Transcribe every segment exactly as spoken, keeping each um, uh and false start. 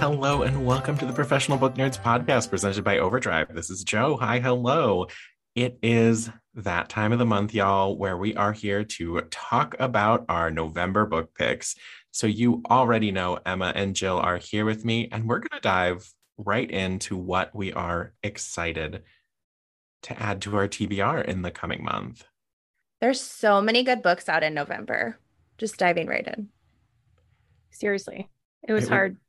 Hello and welcome to the Professional Book Nerds podcast presented by Overdrive. This is Joe. Hi, hello. It is that time of the month, y'all, where we are here to talk about our November book picks. So you already know Emma and Jill are here with me, and we're going to dive right into what we are excited to add to our T B R in the coming month. There's so many good books out in November. Just diving right in. Seriously, it was it hard. Was-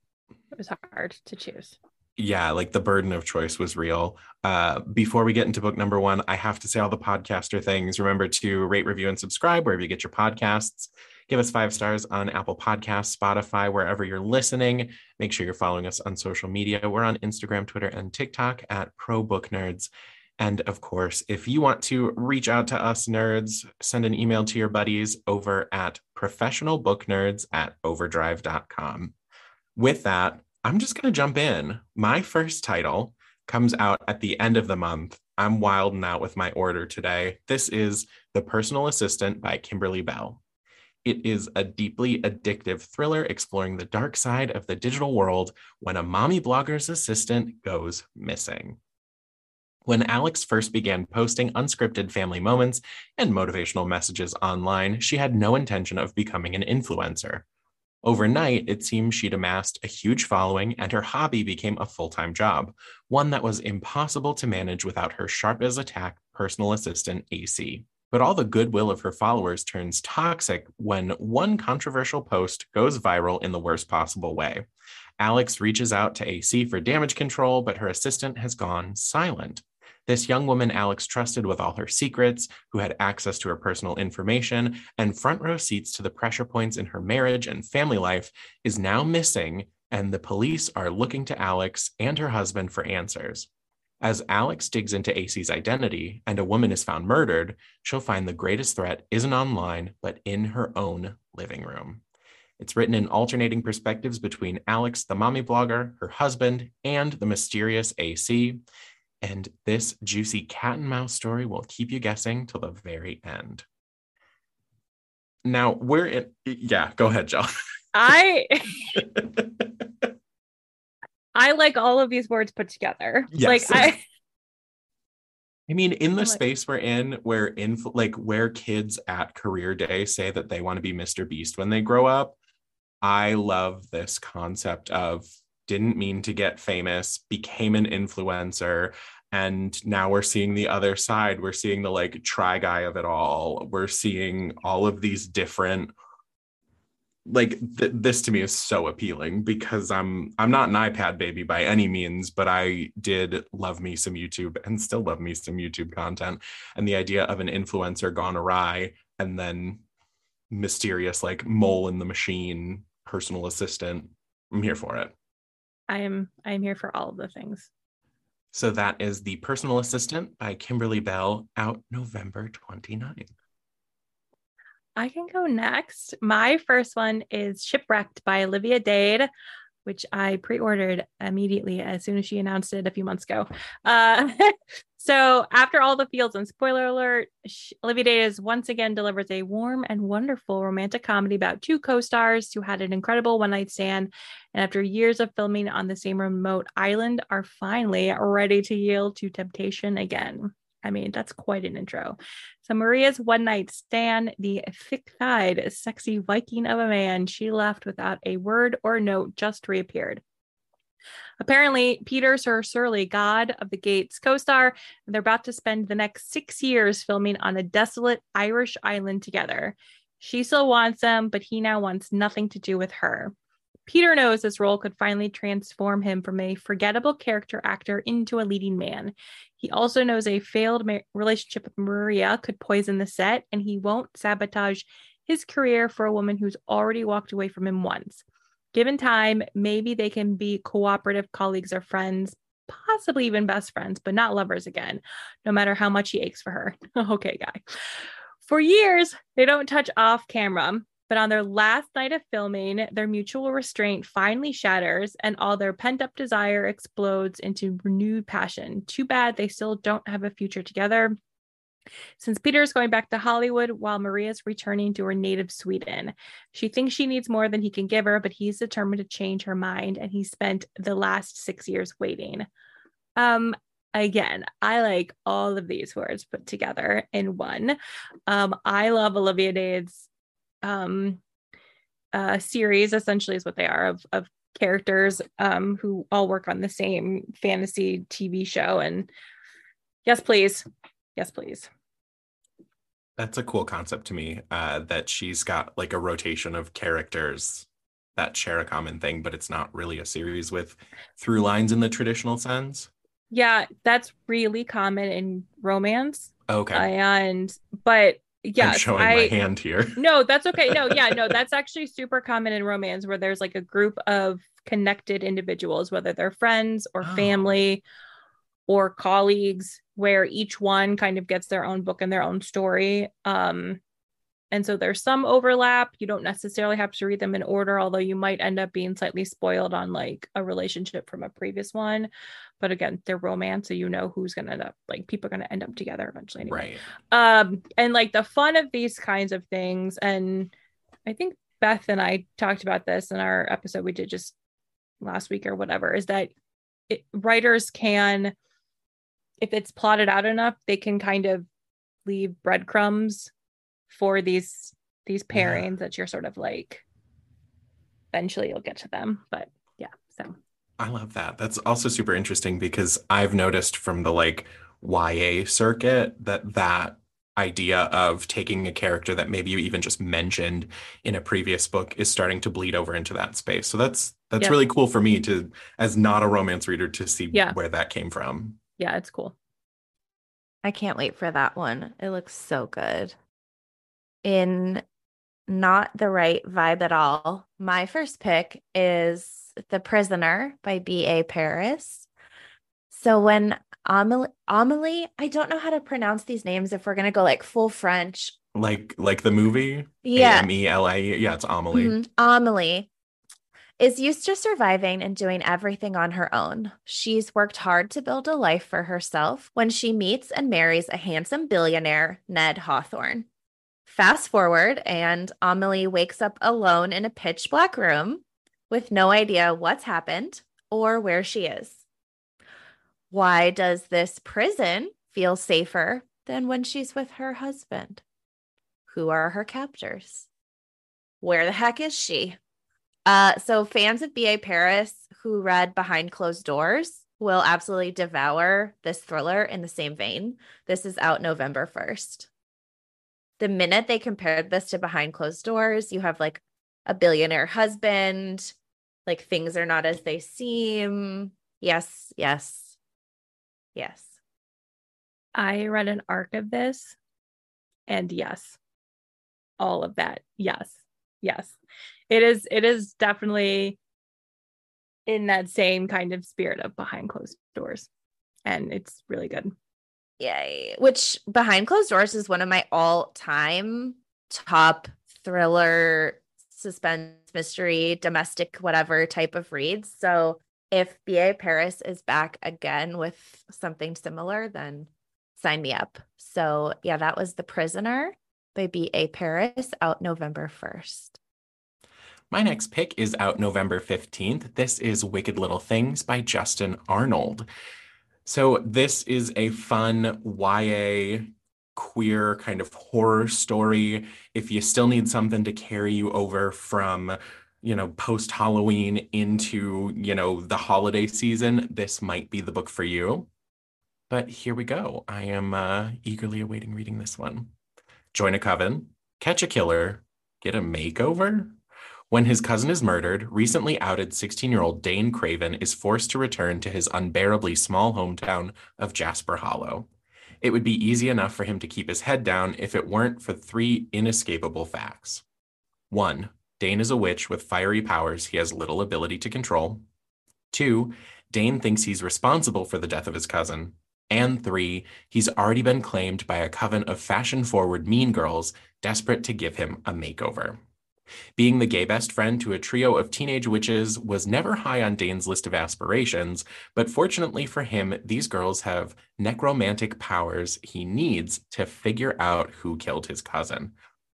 It was hard to choose. Yeah, like the burden of choice was real. Uh, before we get into book number one, I have to say all the podcaster things. Remember to rate, review, and subscribe wherever you get your podcasts. Give us five stars on Apple Podcasts, Spotify, wherever you're listening. Make sure you're following us on social media. We're on Instagram, Twitter, and TikTok at Pro Book Nerds. And of course, if you want to reach out to us nerds, send an email to your buddies over at professional book nerds at overdrive dot com. With that, I'm just going to jump in. My first title comes out at the end of the month. I'm wilding out with my order today. This is The Personal Assistant by Kimberly Bell. It is a deeply addictive thriller exploring the dark side of the digital world when a mommy blogger's assistant goes missing. When Alex first began posting unscripted family moments and motivational messages online, she had no intention of becoming an influencer. Overnight, it seemed she'd amassed a huge following and her hobby became a full-time job, one that was impossible to manage without her sharp-as-a-tack personal assistant, A C. But all the goodwill of her followers turns toxic when one controversial post goes viral in the worst possible way. Alex reaches out to A C for damage control, but her assistant has gone silent. This young woman Alex trusted with all her secrets, who had access to her personal information and front row seats to the pressure points in her marriage and family life, is now missing, and the police are looking to Alex and her husband for answers. As Alex digs into A C's identity and a woman is found murdered, she'll find the greatest threat isn't online, but in her own living room. It's written in alternating perspectives between Alex, the mommy blogger, her husband, and the mysterious A C. And this juicy cat and mouse story will keep you guessing till the very end. Now we're in, yeah, go ahead, Jill. I, I like all of these words put together. Yes. Like I, I mean, in the space we're in, where in like where kids at career day say that they want to be Mister Beast when they grow up, I love this concept of didn't mean to get famous, became an influencer, and now we're seeing the other side. We're seeing the like try guy of it all. We're seeing all of these different, like th- this to me is so appealing because I'm I'm not an iPad baby by any means, but I did love me some YouTube and still love me some YouTube content. And the idea of an influencer gone awry and then mysterious like mole in the machine, personal assistant, I'm here for it. I am I am here for all of the things. So that is The Personal Assistant by Kimberly Bell, out November twenty-ninth. I can go next. My first one is Shipwrecked by Olivia Dade, which I pre-ordered immediately as soon as she announced it a few months ago. Uh, so after all the fields and spoiler alert, Olivia Dade is once again delivers a warm and wonderful romantic comedy about two co-stars who had an incredible one-night stand, and after years of filming on the same remote island, are finally ready to yield to temptation again. I mean, that's quite an intro. So Maria's one-night stand, the thick-eyed, sexy Viking of a man she left without a word or note, just reappeared. Apparently, Peter's her surly god of the Gates co-star, and they're about to spend the next six years filming on a desolate Irish island together. She still wants him, but he now wants nothing to do with her. Peter knows this role could finally transform him from a forgettable character actor into a leading man. He also knows a failed ma- relationship with Maria could poison the set, and he won't sabotage his career for a woman who's already walked away from him once. Given time, maybe they can be cooperative colleagues or friends, possibly even best friends, but not lovers again, no matter how much he aches for her. Okay, guy. For years, they don't touch off camera, but on their last night of filming, their mutual restraint finally shatters and all their pent-up desire explodes into renewed passion. Too bad they still don't have a future together, since Peter's going back to Hollywood while Maria's returning to her native Sweden. She thinks she needs more than he can give her, but he's determined to change her mind, and he spent the last six years waiting. Um, Again, I like all of these words put together in one. Um, I love Olivia Dade's um, uh, series, essentially is what they are, of, of characters um, who all work on the same fantasy T V show. And yes, please. Yes, please. That's a cool concept to me, uh, that she's got like a rotation of characters that share a common thing, but it's not really a series with through lines in the traditional sense. Yeah, that's really common in romance. Okay. And, but yeah. I'm showing I, my hand here. No, that's okay. No, yeah, no, that's actually super common in romance, where there's like a group of connected individuals, whether they're friends or oh. family or colleagues, where each one kind of gets their own book and their own story. Um, and so there's some overlap. You don't necessarily have to read them in order, although you might end up being slightly spoiled on like a relationship from a previous one. But again, they're romance, so you know who's going to end up, like people are going to end up together eventually. Anyway. Right. Um, and like the fun of these kinds of things. And I think Beth and I talked about this in our episode we did just last week or whatever, is that it, writers can, if it's plotted out enough, they can kind of leave breadcrumbs for these these pairings yeah. that you're sort of like, eventually you'll get to them. But yeah, so I love that. That's also super interesting, because I've noticed from the like Y A circuit that that idea of taking a character that maybe you even just mentioned in a previous book is starting to bleed over into that space. So that's that's yeah. really cool for me to, as not a romance reader, to see yeah. where that came from. Yeah, it's cool. I can't wait for that one. It looks so good. In not the right vibe at all, my first pick is The Prisoner by B A Paris. So when Amelie, Amelie, I don't know how to pronounce these names if we're going to go like full French. Like like the movie? Yeah. A M E L I E. Yeah, it's Amelie. Mm-hmm. Amelie is used to surviving and doing everything on her own. She's worked hard to build a life for herself when she meets and marries a handsome billionaire, Ned Hawthorne. Fast forward, and Amelie wakes up alone in a pitch black room with no idea what's happened or where she is. Why does this prison feel safer than when she's with her husband? Who are her captors? Where the heck is she? Uh, so fans of B A Paris who read Behind Closed Doors will absolutely devour this thriller in the same vein. This is out November first. The minute they compared this to Behind Closed Doors, you have like a billionaire husband, like things are not as they seem. Yes, yes, yes. I read an arc of this, and yes, all of that. Yes, yes. It is, it is definitely in that same kind of spirit of Behind Closed Doors, and it's really good. Yay. Which Behind Closed Doors is one of my all-time top thriller, suspense, mystery, domestic, whatever type of reads. So if B A Paris is back again with something similar, then sign me up. So yeah, that was The Prisoner by B A Paris, out November first. My next pick is out November fifteenth. This is Wicked Little Things by Justin Arnold. So this is a fun Y A queer kind of horror story. If you still need something to carry you over from, you know, post-Halloween into, you know, the holiday season, this might be the book for you. But here we go. I am uh, eagerly awaiting reading this one. Join a coven, catch a killer, get a makeover. When his cousin is murdered, recently outed sixteen-year-old Dane Craven is forced to return to his unbearably small hometown of Jasper Hollow. It would be easy enough for him to keep his head down if it weren't for three inescapable facts. One, Dane is a witch with fiery powers he has little ability to control. Two, Dane thinks he's responsible for the death of his cousin. And three, he's already been claimed by a coven of fashion-forward mean girls desperate to give him a makeover. Being the gay best friend to a trio of teenage witches was never high on Dane's list of aspirations, but fortunately for him, these girls have necromantic powers he needs to figure out who killed his cousin.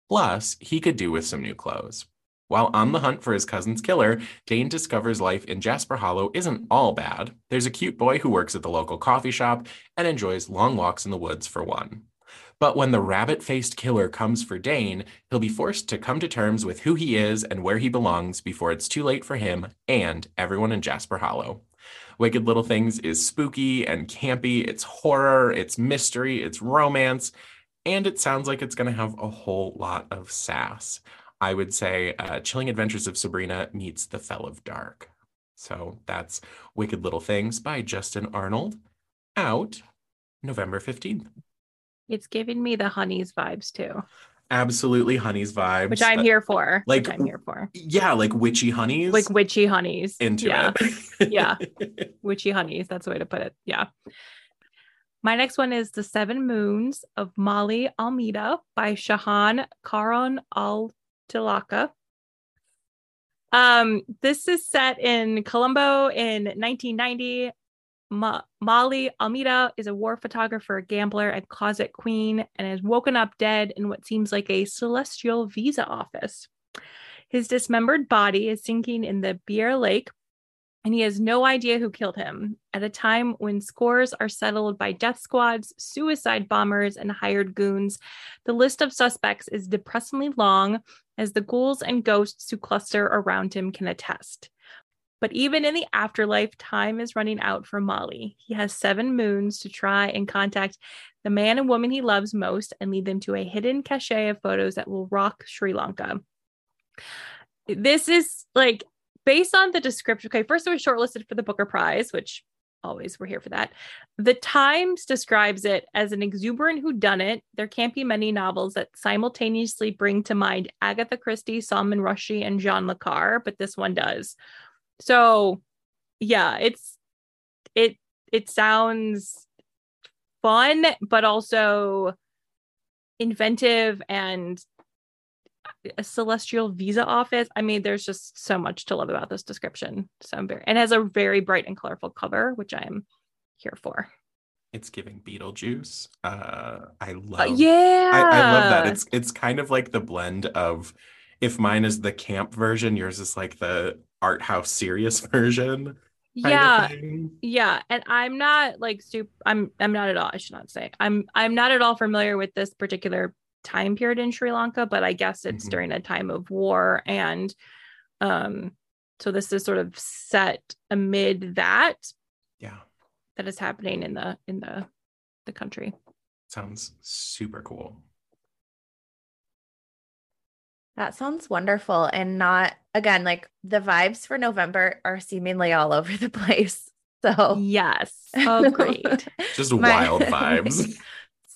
Plus, he could do with some new clothes. While on the hunt for his cousin's killer, Dane discovers life in Jasper Hollow isn't all bad. There's a cute boy who works at the local coffee shop and enjoys long walks in the woods for one. But when the rabbit-faced killer comes for Dane, he'll be forced to come to terms with who he is and where he belongs before it's too late for him and everyone in Jasper Hollow. Wicked Little Things is spooky and campy. It's horror, it's mystery, it's romance, and it sounds like it's going to have a whole lot of sass. I would say uh, Chilling Adventures of Sabrina meets The Fell of Dark. So that's Wicked Little Things by Justin Arnold, out November fifteenth. It's giving me the Honeys vibes too. Absolutely Honeys vibes. Which I'm uh, here for. Like I'm here for. Yeah, like witchy honeys. Like witchy honeys. Into yeah. it. yeah. Witchy honeys. That's the way to put it. Yeah. My next one is The Seven Moons of Mali Almeida by Shahan Karon Al-Tilaka. Um, this is set in Colombo in nineteen ninety. Ma- Mali Almeida is a war photographer, gambler, and closet queen, and is woken up dead in what seems like a celestial visa office. His dismembered body is sinking in the Bier Lake, and he has no idea who killed him. At a time when scores are settled by death squads, suicide bombers, and hired goons, the list of suspects is depressingly long, as the ghouls and ghosts who cluster around him can attest. But even in the afterlife, time is running out for Mali. He has seven moons to try and contact the man and woman he loves most and lead them to a hidden cache of photos that will rock Sri Lanka. This is like based on the description. Okay, first it was shortlisted for the Booker Prize, which always we're here for that. The Times describes it as an exuberant whodunit. There can't be many novels that simultaneously bring to mind Agatha Christie, Salman Rushdie, and Jean Le Carre, but this one does. So yeah, it's, it, it sounds fun, but also inventive, and a celestial visa office. I mean, there's just so much to love about this description. So I'm very, and has a very bright and colorful cover, which I am here for. It's giving Beetlejuice. Uh, I love, uh, yeah, I, I love that. It's, it's kind of like the blend of, if mine is the camp version, yours is like the art house serious version. Yeah. Yeah. And I'm not like super, I'm, I'm not at all, I should not say I'm, I'm not at all familiar with this particular time period in Sri Lanka, but I guess it's mm-hmm. during a time of war. And um, so this is sort of set amid that. Yeah. That is happening in the, in the, the country. Sounds super cool. That sounds wonderful. And not, again, like the vibes for November are seemingly all over the place. So yes. Oh, great. Just my, wild vibes.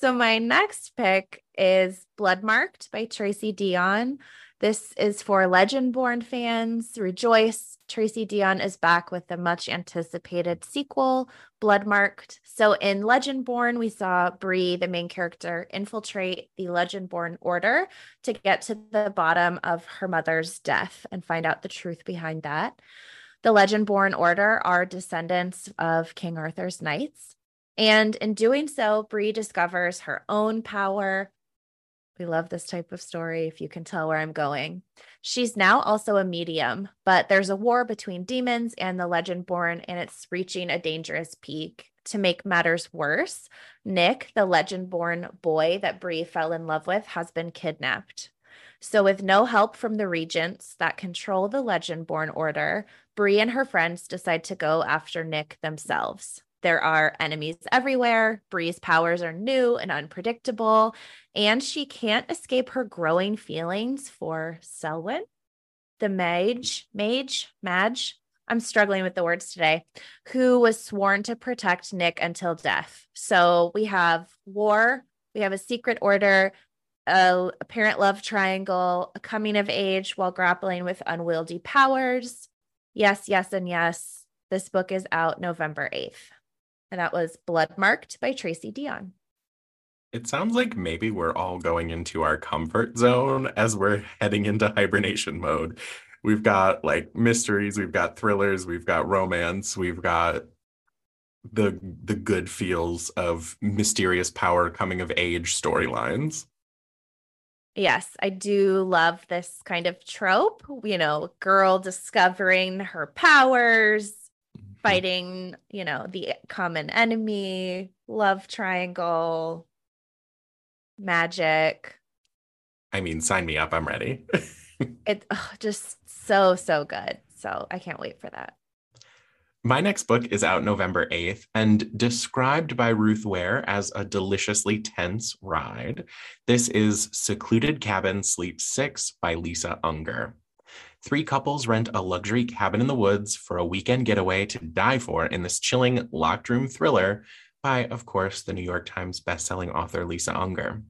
So my next pick is Bloodmarked by Tracy Deonn. This is for Legendborn fans. Rejoice. Tracy Deonn is back with the much anticipated sequel, Bloodmarked. So in Legendborn, we saw Bree, the main character, infiltrate the Legendborn Order to get to the bottom of her mother's death and find out the truth behind that. The Legendborn Order are descendants of King Arthur's knights. And in doing so, Bree discovers her own power. We love this type of story, if you can tell where I'm going. She's now also a medium, but there's a war between demons and the Legendborn, and it's reaching a dangerous peak. To make matters worse, Nick, the Legendborn boy that Bree fell in love with, has been kidnapped. So with no help from the regents that control the Legendborn Order, Bree and her friends decide to go after Nick themselves. There are enemies everywhere. Bree's powers are new and unpredictable, and she can't escape her growing feelings for Selwyn. the mage, mage, mage, I'm struggling with the words today, who was sworn to protect Nick until death. So we have war, we have a secret order, a parent love triangle, a coming of age while grappling with unwieldy powers. Yes, yes, and yes. This book is out November eighth. And that was Bloodmarked by Tracy Deonn. It sounds like maybe we're all going into our comfort zone as we're heading into hibernation mode. We've got like mysteries, we've got thrillers, we've got romance, we've got the the good feels of mysterious power, coming of age storylines. Yes, I do love this kind of trope, you know, girl discovering her powers, fighting, you know, the common enemy, love triangle, magic. I mean, sign me up. I'm ready. It's oh, just so, so good. So I can't wait for that. My next book is out November eighth and described by Ruth Ware as a deliciously tense ride. This is Secluded Cabin Sleep Six by Lisa Unger. Three couples rent a luxury cabin in the woods for a weekend getaway to die for in this chilling locked room thriller by, of course, the New York Times bestselling author Lisa Unger.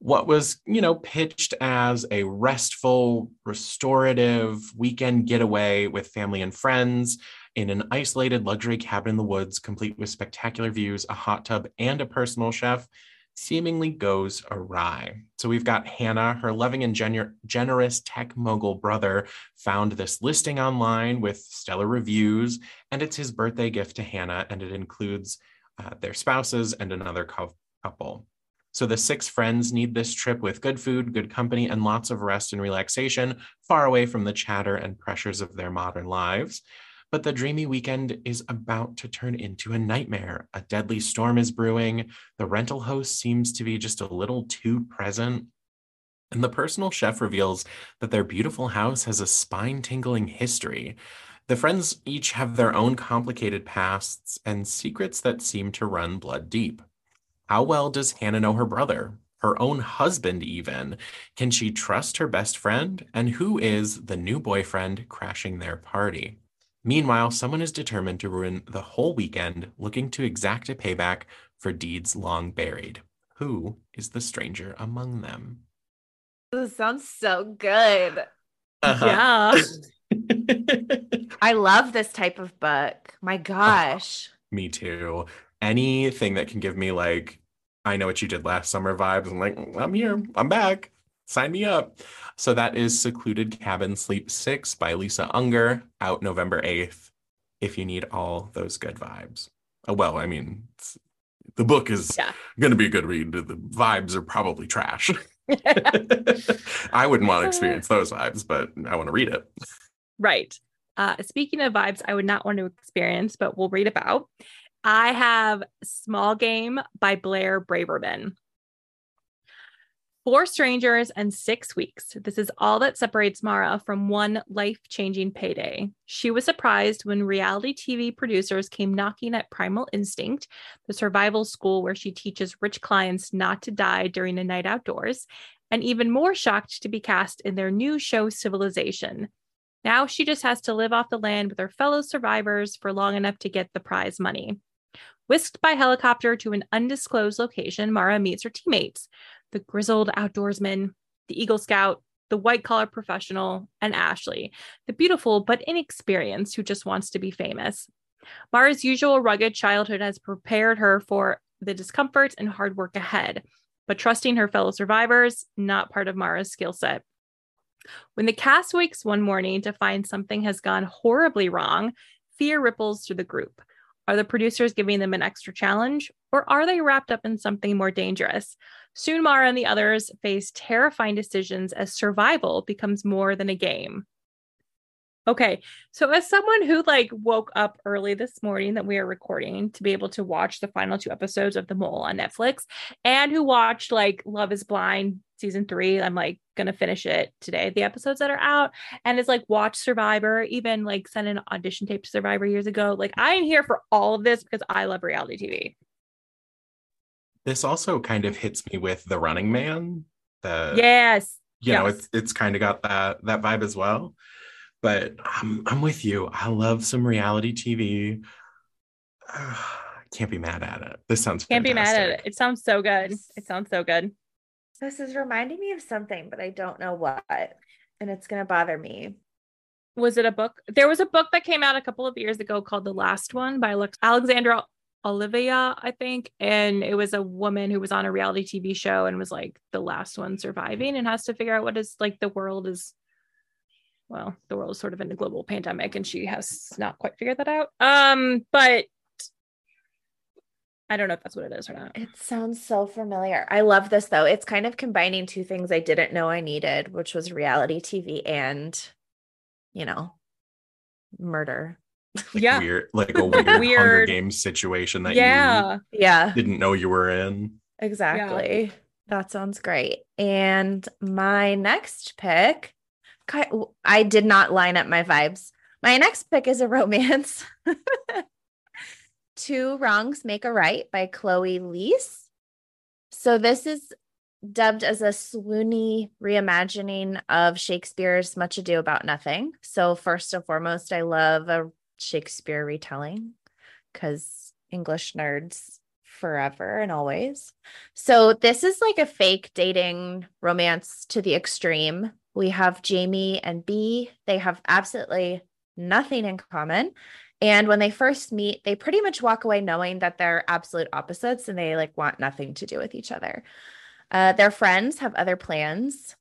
What was, you know, pitched as a restful, restorative weekend getaway with family and friends in an isolated luxury cabin in the woods, complete with spectacular views, a hot tub, and a personal chef, seemingly goes awry. So we've got Hannah, her loving and gener- generous tech mogul brother, found this listing online with stellar reviews, and it's his birthday gift to Hannah, and it includes uh, their spouses and another co- couple. So the six friends need this trip with good food, good company, and lots of rest and relaxation, far away from the chatter and pressures of their modern lives. But the dreamy weekend is about to turn into a nightmare. A deadly storm is brewing. The rental host seems to be just a little too present. And the personal chef reveals that their beautiful house has a spine-tingling history. The friends each have their own complicated pasts and secrets that seem to run blood deep. How well does Hannah know her brother, her own husband even? Can she trust her best friend? And who is the new boyfriend crashing their party? Meanwhile, someone is determined to ruin the whole weekend, looking to exact a payback for deeds long buried. Who is the stranger among them? This sounds so good. Uh-huh. Yeah. I love this type of book. My gosh. Oh, me too. Anything that can give me like, I know what you did last summer vibes. I'm like, I'm here. I'm back. Sign me up. So that is Secluded Cabin Sleep Six by Lisa Unger, out November eighth. If you need all those good vibes. Oh, well, I mean, the book is yeah. going to be a good read. The vibes are probably trash. I wouldn't want to experience those vibes, but I want to read it. Right. Uh, speaking of vibes, I would not want to experience, but we'll read about. I have Small Game by Blair Braverman. Four strangers and six weeks. This is all that separates Mara from one life-changing payday. She was surprised when reality T V producers came knocking at Primal Instinct, the survival school where she teaches rich clients not to die during a night outdoors, and even more shocked to be cast in their new show Civilization. Now she just has to live off the land with her fellow survivors for long enough to get the prize money. Whisked by helicopter to an undisclosed location, Mara meets her teammates, the grizzled outdoorsman, the Eagle Scout, the white-collar professional, and Ashley, the beautiful but inexperienced who just wants to be famous. Mara's usual rugged childhood has prepared her for the discomfort and hard work ahead, but trusting her fellow survivors, not part of Mara's skill set. When the cast wakes one morning to find something has gone horribly wrong, fear ripples through the group. Are the producers giving them an extra challenge, or are they wrapped up in something more dangerous? Soon, Mara and the others face terrifying decisions as survival becomes more than a game. Okay, so as someone who like woke up early this morning that we are recording to be able to watch the final two episodes of The Mole on Netflix, and who watched like Love is Blind season three, I'm like going to finish it today, the episodes that are out, and it's like watch Survivor, even like sent an audition tape to Survivor years ago. Like I am here for all of this because I love reality T V. This also kind of hits me with The Running Man. The Yes. you yes. know, it's it's kind of got that that vibe as well. But I'm I'm with you. I love some reality T V. Uh, can't be mad at it. This sounds can't fantastic. Be mad at it. It sounds so good. It sounds so good. This is reminding me of something, but I don't know what, and it's gonna bother me. Was it a book? There was a book that came out a couple of years ago called The Last One by Alexandra Olivia, I think. And it was a woman who was on a reality T V show and was like the last one surviving and has to figure out what is like the world is. Well, the world is sort of in a global pandemic and she has not quite figured that out. Um, but I don't know if that's what it is or not. It sounds so familiar. I love this though. It's kind of combining two things I didn't know I needed, which was reality T V and, you know, murder. Like yeah. Weird, like a weird, weird Hunger Games situation that yeah. you yeah. didn't know you were in. Exactly. Yeah. That sounds great. And my next pick, I did not line up my vibes. My next pick is a romance. Two Wrongs Make a Right by Chloe Liese. So this is dubbed as a swoony reimagining of Shakespeare's Much Ado About Nothing. So first and foremost, I love a Shakespeare retelling because English nerds forever and always. So this is like a fake dating romance to the extreme. We have Jamie and Bea. They have absolutely nothing in common. And when they first meet, they pretty much walk away knowing that they're absolute opposites and they like want nothing to do with each other. Uh, their friends have other plans,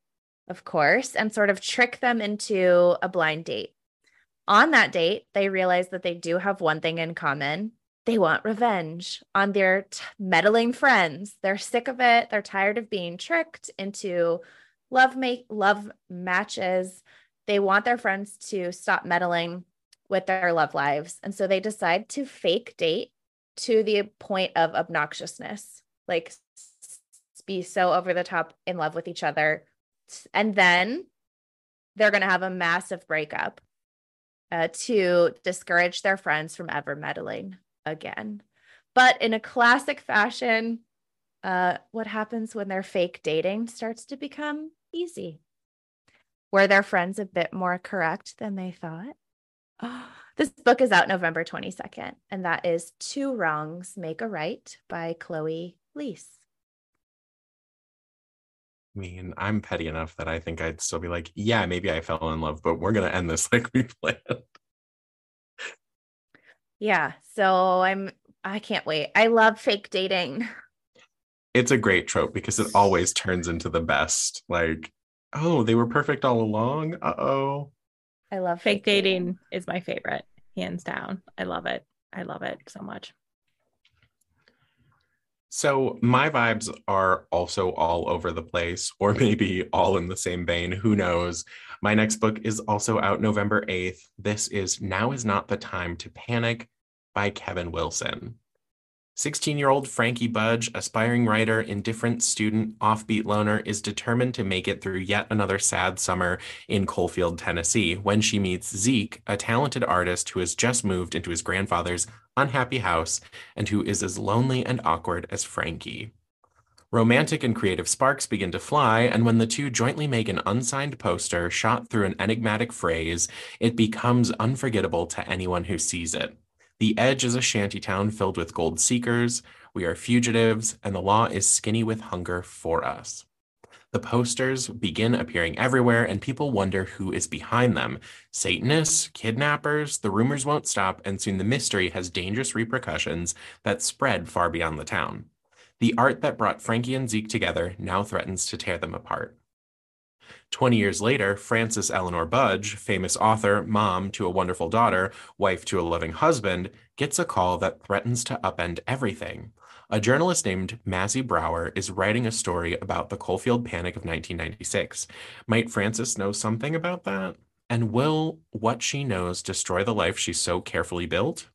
of course, and sort of trick them into a blind date. On that date, they realize that they do have one thing in common. They want revenge on their t- meddling friends. They're sick of it. They're tired of being tricked into love make love matches. They want their friends to stop meddling with their love lives. And so they decide to fake date to the point of obnoxiousness. Like, be so over the top in love with each other. And then they're going to have a massive breakup uh, to discourage their friends from ever meddling again. But in a classic fashion, uh, what happens when their fake dating starts to become easy? Were their friends a bit more correct than they thought? Oh, this book is out November twenty-second, and that is Two Wrongs Make a Right by Chloe Liese. I mean, I'm petty enough that I think I'd still be like, yeah, maybe I fell in love, but we're going to end this like we planned. Yeah. So I'm, I can't wait. I love fake dating. It's a great trope because it always turns into the best. Like, oh, they were perfect all along. Uh-oh. I love fake, fake dating. dating is my favorite. Hands down. I love it. I love it so much. So my vibes are also all over the place, or maybe all in the same vein. Who knows? My next book is also out November eighth. This is Now Is Not The Time To Panic by Kevin Wilson. sixteen-year-old Frankie Budge, aspiring writer, indifferent student, offbeat loner, is determined to make it through yet another sad summer in Coalfield, Tennessee, when she meets Zeke, a talented artist who has just moved into his grandfather's unhappy house and who is as lonely and awkward as Frankie. Romantic and creative sparks begin to fly, and when the two jointly make an unsigned poster shot through an enigmatic phrase, it becomes unforgettable to anyone who sees it. The Edge is a shantytown filled with gold seekers. We are fugitives, and the law is skinny with hunger for us. The posters begin appearing everywhere, and people wonder who is behind them. Satanists, kidnappers, the rumors won't stop, and soon the mystery has dangerous repercussions that spread far beyond the town. The art that brought Frankie and Zeke together now threatens to tear them apart. Twenty years later, Frances Eleanor Budge, famous author, mom to a wonderful daughter, wife to a loving husband, gets a call that threatens to upend everything. A journalist named Mazzy Brower is writing a story about the Coalfield Panic of nineteen ninety-six. Might Frances know something about that? And will what she knows destroy the life she so carefully built?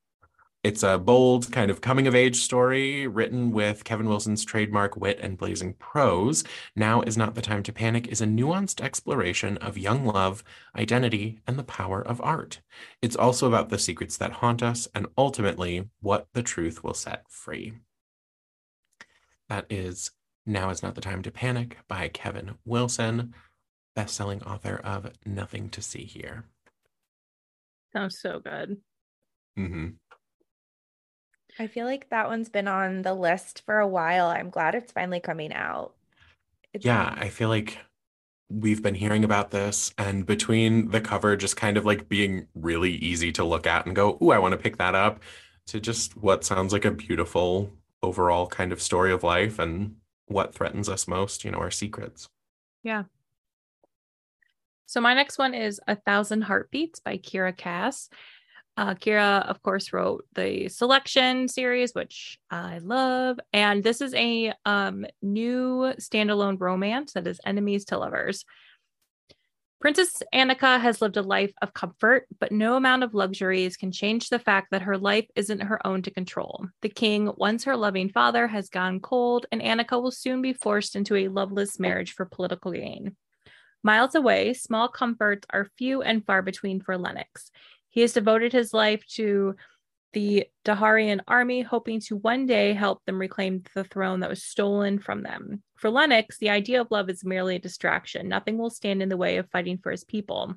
It's a bold kind of coming-of-age story written with Kevin Wilson's trademark wit and blazing prose. Now Is Not the Time to Panic is a nuanced exploration of young love, identity, and the power of art. It's also about the secrets that haunt us and ultimately what the truth will set free. That is Now Is Not the Time to Panic by Kevin Wilson. best-selling author of Nothing to See Here. Sounds so good. Mm-hmm. I feel like that one's been on the list for a while. I'm glad it's finally coming out. It's yeah, I feel like we've been hearing about this, and between the cover just kind of like being really easy to look at and go, ooh, I want to pick that up, to just what sounds like a beautiful overall kind of story of life and what threatens us most, you know, our secrets. Yeah. So my next one is A Thousand Heartbeats by Kira Cass. Uh, Kira, of course, wrote the Selection series, which I love. And this is a um, new standalone romance that is enemies to lovers. Princess Annika has lived a life of comfort, but no amount of luxuries can change the fact that her life isn't her own to control. The king, once her loving father, has gone cold, and Annika will soon be forced into a loveless marriage for political gain. Miles away, small comforts are few and far between for Lennox. He has devoted his life to the Daharian army, hoping to one day help them reclaim the throne that was stolen from them. For Lennox, the idea of love is merely a distraction. Nothing will stand in the way of fighting for his people.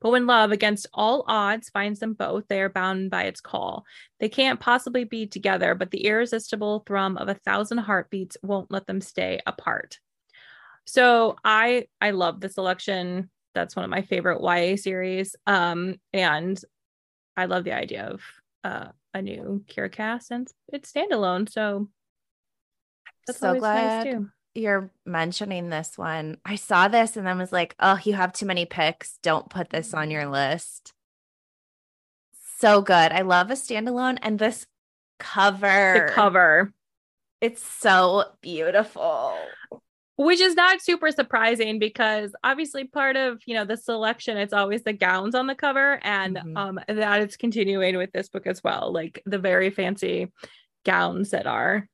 But when love, against all odds, finds them both, they are bound by its call. They can't possibly be together, but the irresistible thrum of a thousand heartbeats won't let them stay apart. So I I love this selection. That's one of my favorite Y A series. Um, and I love the idea of uh, a new Kira Cass, and it's standalone. So that's so always glad nice too. You're mentioning this one. I saw this and I was like, oh, you have too many picks. Don't put this on your list. So good. I love a standalone, and this cover. The cover. It's so beautiful. Which is not super surprising, because obviously part of, you know, the selection, it's always the gowns on the cover, and mm-hmm. um, that is continuing with this book as well. Like the very fancy gowns that our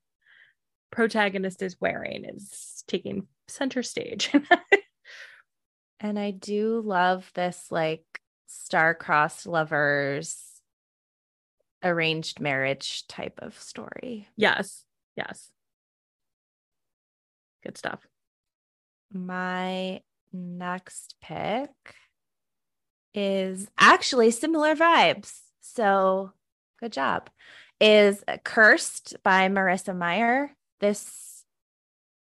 protagonist is wearing is taking center stage. And I do love this like star-crossed lovers arranged marriage type of story. Yes. Yes. Good stuff. My next pick is actually similar vibes, so good job, is Cursed by Marissa Meyer. This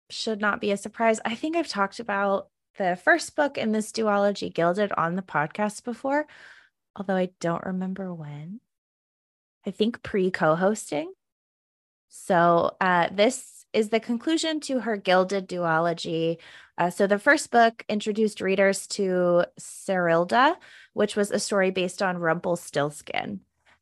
should not be a surprise. I think I've talked about the first book in this duology, Gilded, on the podcast before, although I don't remember when. I think pre-co-hosting. So uh, this is the conclusion to her Gilded duology. Uh, so the first book introduced readers to Cyrilda, which was a story based on Rumpelstiltskin.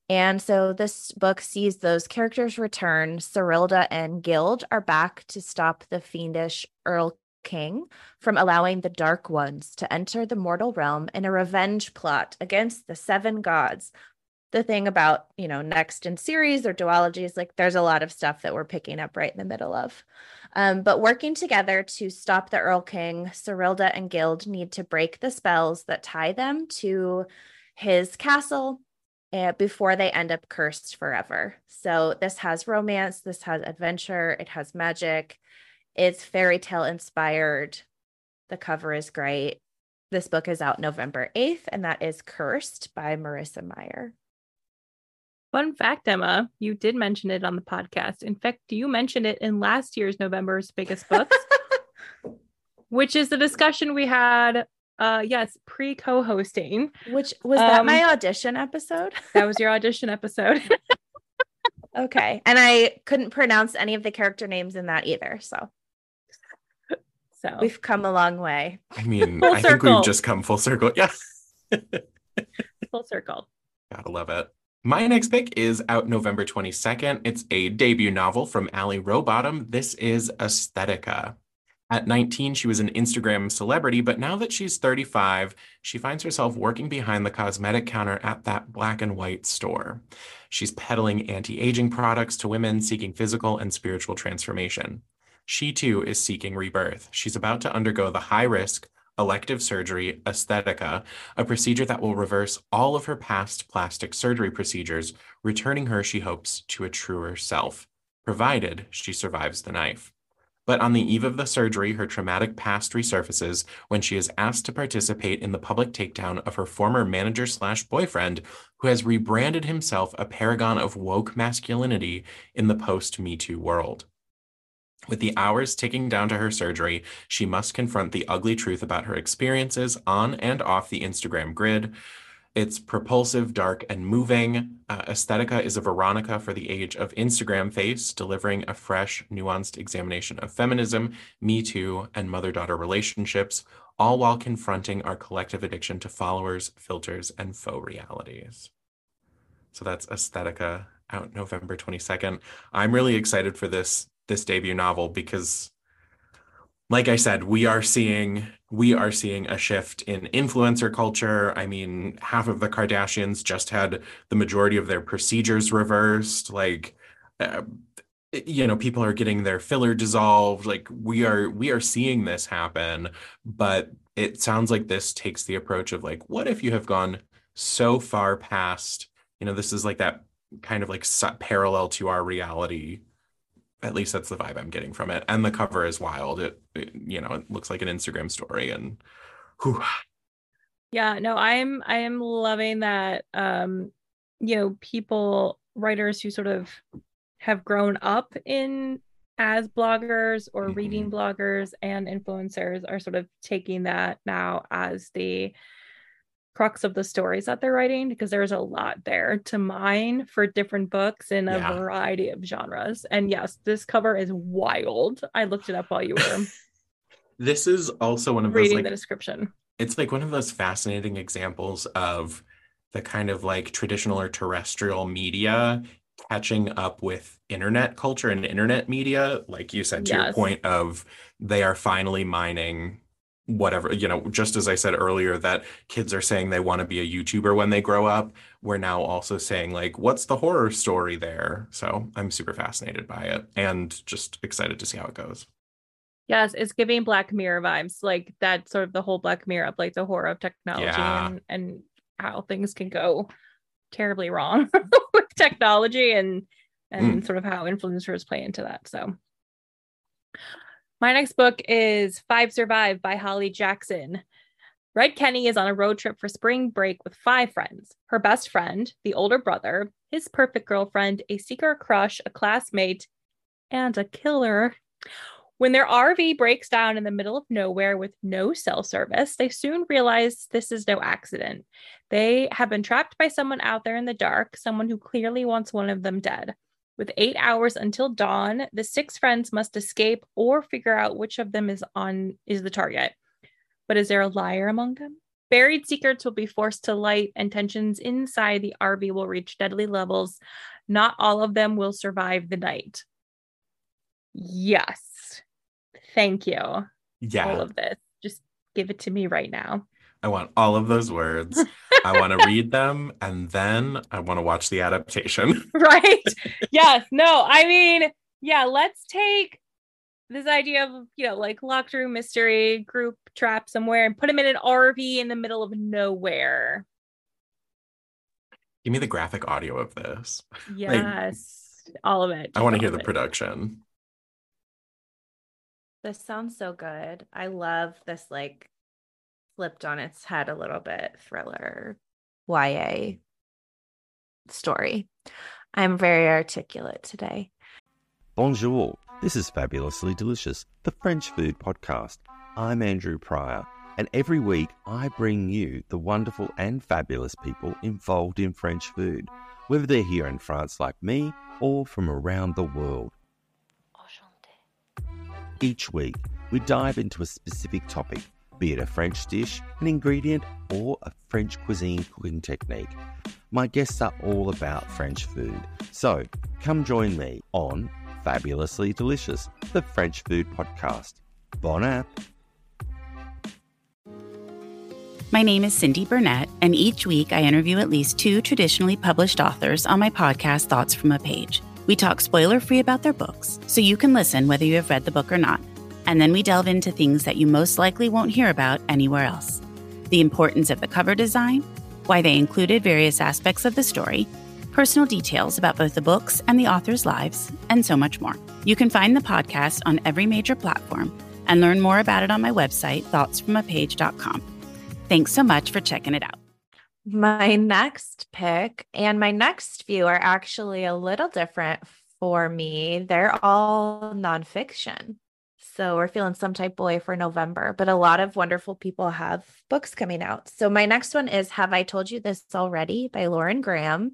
And so this book sees those characters return. Cyrilda and Gild are back to stop the fiendish Earl King from allowing the Dark Ones to enter the mortal realm in a revenge plot against the seven gods. The thing about, you know, next in series or duologies, like there's a lot of stuff that we're picking up right in the middle of. Um, but working together to stop the Earl King, Cyrilda and Gild need to break the spells that tie them to his castle uh, before they end up cursed forever. So this has romance, this has adventure, it has magic, it's fairy tale inspired. The cover is great. This book is out November eighth, and that is Cursed by Marissa Meyer. Fun fact, Emma, you did mention it on the podcast. In fact, you mentioned it in last year's November's Biggest Books, which is the discussion we had, uh, yes, pre-co-hosting. Which was um, that my audition episode? That was your audition episode. Okay. And I couldn't pronounce any of the character names in that either. So, so. We've come a long way. I mean, I think we've just come full circle. Yes. Full circle. Gotta love it. My next pick is out November twenty-second. It's a debut novel from Allie Rowbottom. This is Aesthetica. At nineteen, she was an Instagram celebrity, but now that she's thirty-five, she finds herself working behind the cosmetic counter at that black and white store. She's peddling anti-aging products to women seeking physical and spiritual transformation. She too is seeking rebirth. She's about to undergo the high-risk elective surgery, Aesthetica, a procedure that will reverse all of her past plastic surgery procedures, returning her, she hopes, to a truer self, provided she survives the knife. But on the eve of the surgery, her traumatic past resurfaces when she is asked to participate in the public takedown of her former manager slash boyfriend, who has rebranded himself a paragon of woke masculinity in the post-Me Too world. With the hours ticking down to her surgery, she must confront the ugly truth about her experiences on and off the Instagram grid. It's propulsive, dark, and moving. Uh, Aesthetica is a Veronica for the age of Instagram face, delivering a fresh, nuanced examination of feminism, Me Too, and mother-daughter relationships, all while confronting our collective addiction to followers, filters, and faux realities. So that's Aesthetica, out November twenty-second. I'm really excited for this, this debut novel because, like I said, we are seeing we are seeing a shift in influencer culture. I mean, half of the Kardashians just had the majority of their procedures reversed. Like, uh, you know, people are getting their filler dissolved. Like, we are we are seeing this happen. But it sounds like this takes the approach of like, what if you have gone so far past? You know, this is like that kind of like parallel to our reality. At least that's the vibe I'm getting from it. And the cover is wild. It, it you know, it looks like an Instagram story and whew. Yeah, no, I'm, I am loving that, um, you know, people, writers who sort of have grown up in as bloggers or mm-hmm. reading bloggers and influencers are sort of taking that now as the crux of the stories that they're writing, because there's a lot there to mine for different books in a yeah. variety of genres. And yes, this cover is wild. I looked it up while you were this is also one of reading those, like, the description. It's like one of those fascinating examples of the kind of like traditional or terrestrial media catching up with internet culture and internet media, like you said, to yes. your point of they are finally mining whatever, you know, just as I said earlier, that kids are saying they want to be a YouTuber when they grow up. We're now also saying, like, what's the horror story there? So I'm super fascinated by it and just excited to see how it goes. Yes, it's giving Black Mirror vibes, like that sort of the whole Black Mirror of like the horror of technology yeah. and, and how things can go terribly wrong with technology and and mm. sort of how influencers play into that. So my next book is Five Survive by Holly Jackson. Red Kenny is on a road trip for spring break with five friends. Her best friend, the older brother, his perfect girlfriend, a secret crush, a classmate, and a killer. When their R V breaks down in the middle of nowhere with no cell service, they soon realize this is no accident. They have been trapped by someone out there in the dark, someone who clearly wants one of them dead. With eight hours until dawn, the six friends must escape or figure out which of them is on is the target. But is there a liar among them? Buried secrets will be forced to light, and tensions inside the R V will reach deadly levels. Not all of them will survive the night. Yes. Thank you. Yeah. All of this. Just give it to me right now. I want all of those words. I want to read them, and then I want to watch the adaptation. Right? Yes. No, I mean, yeah, let's take this idea of, you know, like locked room mystery, group trap somewhere, and put them in an R V in the middle of nowhere. Give me the graphic audio of this. Yes. Like, all of it. I want to hear the it. production. This sounds so good. I love this, like, flipped on its head a little bit thriller Y A story. I'm very articulate today. Bonjour, this is Fabulously Delicious, the French food podcast. I'm Andrew Pryor, and every week I bring you the wonderful and fabulous people involved in French food, whether they're here in France like me or from around the world. Each week we dive into a specific topic, be it a French dish, an ingredient, or a French cuisine cooking technique. My guests are all about French food. So come join me on Fabulously Delicious, the French food podcast. Bon app. My name is Cindy Burnett, and each week I interview at least two traditionally published authors on my podcast, Thoughts from a Page. We talk spoiler-free about their books, so you can listen whether you have read the book or not. And then we delve into things that you most likely won't hear about anywhere else. The importance of the cover design, why they included various aspects of the story, personal details about both the books and the authors' lives, and so much more. You can find the podcast on every major platform and learn more about it on my website, thoughts from a page dot com. Thanks so much for checking it out. My next pick and my next few are actually a little different for me. They're all nonfiction. So we're feeling some type of way for November, but a lot of wonderful people have books coming out. So my next one is Have I Told You This Already by Lauren Graham,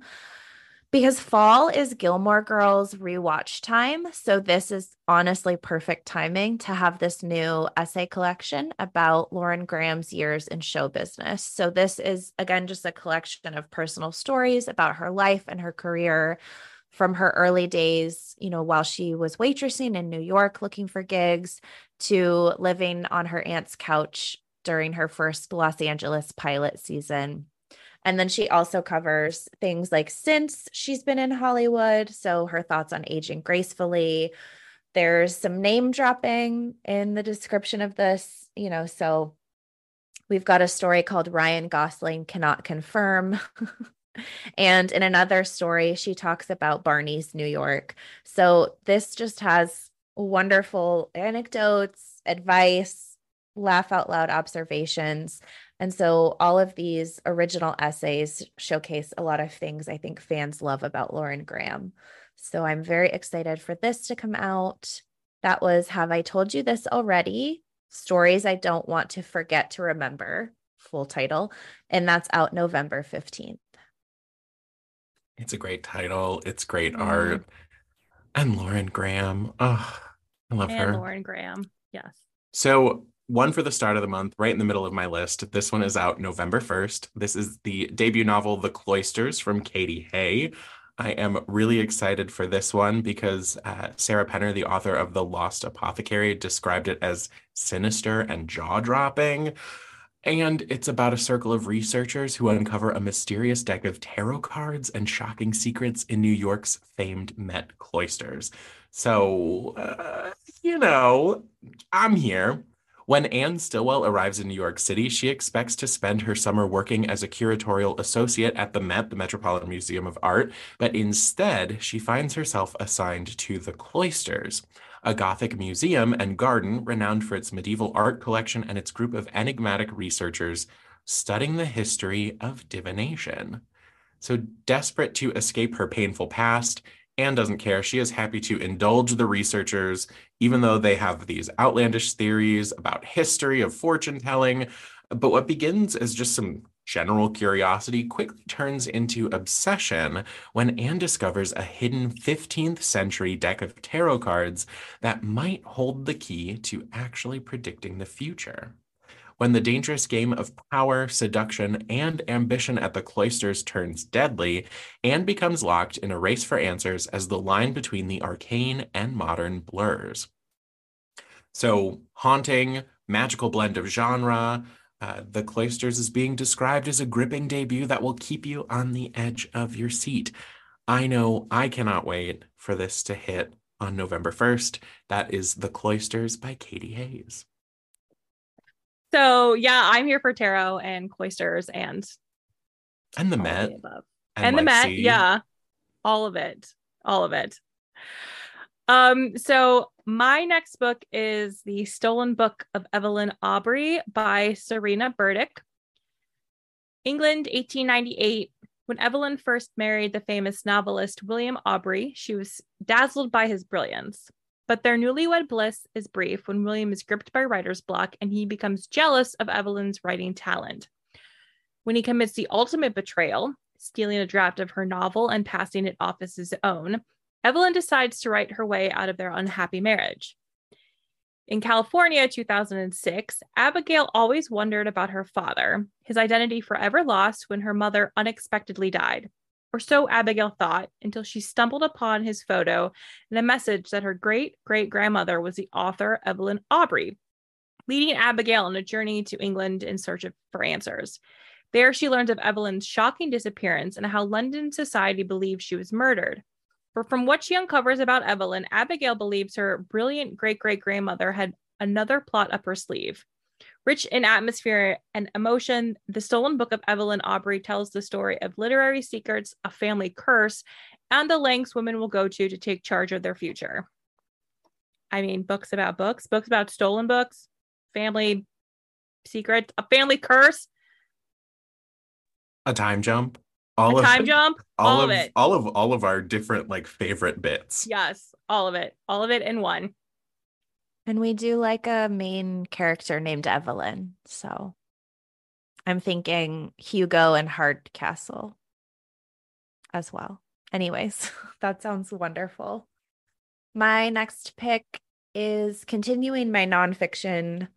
because fall is Gilmore Girls rewatch time. So this is honestly perfect timing to have this new essay collection about Lauren Graham's years in show business. So this is, again, just a collection of personal stories about her life and her career, from her early days, you know, while she was waitressing in New York looking for gigs, to living on her aunt's couch during her first Los Angeles pilot season. And then she also covers things like since she's been in Hollywood, so her thoughts on aging gracefully. There's some name dropping in the description of this, you know, so we've got a story called Ryan Gosling Cannot Confirm. And in another story, she talks about Barney's New York. So this just has wonderful anecdotes, advice, laugh out loud observations. And so all of these original essays showcase a lot of things I think fans love about Lauren Graham. So I'm very excited for this to come out. That was Have I Told You This Already? Stories I Don't Want to Forget to Remember, full title. And that's out November fifteenth. It's a great title. It's great mm-hmm. art. And Lauren Graham. Oh, I love and her. And Lauren Graham. Yes. So one for the start of the month, right in the middle of my list. This one is out November first. This is the debut novel, The Cloisters, from Katie Hay. I am really excited for this one because uh, Sarah Penner, the author of The Lost Apothecary, described it as sinister and jaw-dropping. And it's about a circle of researchers who uncover a mysterious deck of tarot cards and shocking secrets in New York's famed Met cloisters. So, uh, you know, I'm here. When Anne Stillwell arrives in New York City, she expects to spend her summer working as a curatorial associate at the Met, the Metropolitan Museum of Art, but instead she finds herself assigned to the Cloisters, a Gothic museum and garden renowned for its medieval art collection and its group of enigmatic researchers studying the history of divination. So desperate to escape her painful past, Anne doesn't care. She is happy to indulge the researchers, even though they have these outlandish theories about history of fortune telling. But what begins as just some general curiosity quickly turns into obsession when Anne discovers a hidden fifteenth century deck of tarot cards that might hold the key to actually predicting the future. When the dangerous game of power, seduction, and ambition at the Cloisters turns deadly, Anne becomes locked in a race for answers as the line between the arcane and modern blurs. So, haunting, magical blend of genre, uh, The Cloisters is being described as a gripping debut that will keep you on the edge of your seat. I know I cannot wait for this to hit on November first. That is The Cloisters by Katie Hayes. So yeah, I'm here for tarot and cloisters and and the Met the and, and the Met, yeah, all of it, all of it. Um, so my next book is The Stolen Book of Evelyn Aubrey by Serena Burdick. England, eighteen ninety-eight. When Evelyn first married the famous novelist William Aubrey, she was dazzled by his brilliance. But their newlywed bliss is brief when William is gripped by writer's block and he becomes jealous of Evelyn's writing talent. When he commits the ultimate betrayal, stealing a draft of her novel and passing it off as his own, Evelyn decides to write her way out of their unhappy marriage. In California, two thousand six, Abigail always wondered about her father, his identity forever lost when her mother unexpectedly died. Or so Abigail thought, until she stumbled upon his photo and a message that her great-great-grandmother was the author Evelyn Aubrey, leading Abigail on a journey to England in search of, for answers. There she learns of Evelyn's shocking disappearance and how London society believes she was murdered. But from what she uncovers about Evelyn, Abigail believes her brilliant great-great-grandmother had another plot up her sleeve. Rich in atmosphere and emotion, The Stolen Book of Evelyn Aubrey tells the story of literary secrets, a family curse, and the lengths women will go to to take charge of their future. I mean, books about books, books about stolen books, family secrets, a family curse. A time jump. All a time of, jump. All, all of it. All of all of our different like favorite bits. Yes, all of it. All of it in one. And we do like a main character named Evelyn. So I'm thinking Hugo and Hardcastle as well. Anyways, that sounds wonderful. My next pick is continuing my nonfiction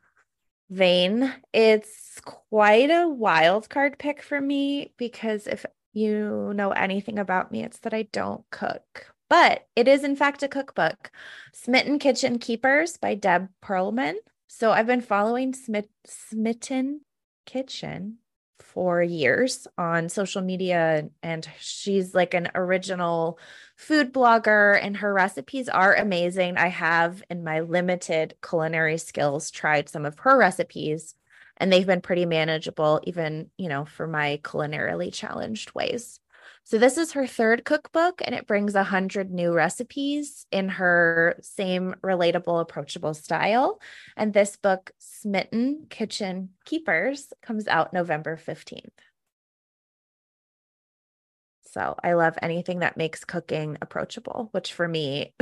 vein. It's quite a wild card pick for me because if you know anything about me, it's that I don't cook. But it is, in fact, a cookbook, Smitten Kitchen Keepers by Deb Perlman. So I've been following Smit- Smitten Kitchen for years on social media, and she's like an original food blogger, and her recipes are amazing. I have, in my limited culinary skills, tried some of her recipes, and they've been pretty manageable, even, you know, for my culinarily challenged ways. So this is her third cookbook, and it brings one hundred new recipes in her same relatable, approachable style. And this book, Smitten Kitchen Keepers, comes out November fifteenth. So I love anything that makes cooking approachable, which for me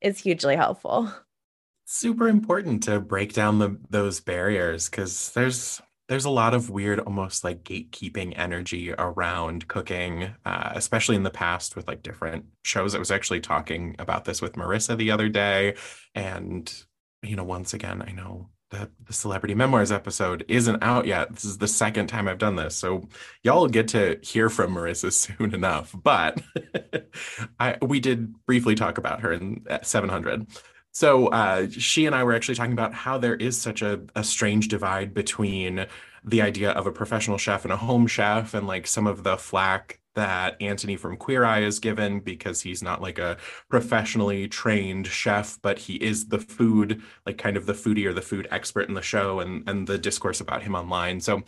is hugely helpful. Super important to break down the, those barriers, because there's... There's a lot of weird, almost like gatekeeping energy around cooking, uh, especially in the past with like different shows. I was actually talking about this with Marissa the other day. And, you know, once again, I know that the Celebrity Memoirs episode isn't out yet. This is the second time I've done this. So y'all get to hear from Marissa soon enough. But I, we did briefly talk about her in seven hundred. So uh, she and I were actually talking about how there is such a, a strange divide between the idea of a professional chef and a home chef, and like some of the flack that Anthony from Queer Eye is given because he's not like a professionally trained chef, but he is the food, like kind of the foodie or the food expert in the show, and, and the discourse about him online. So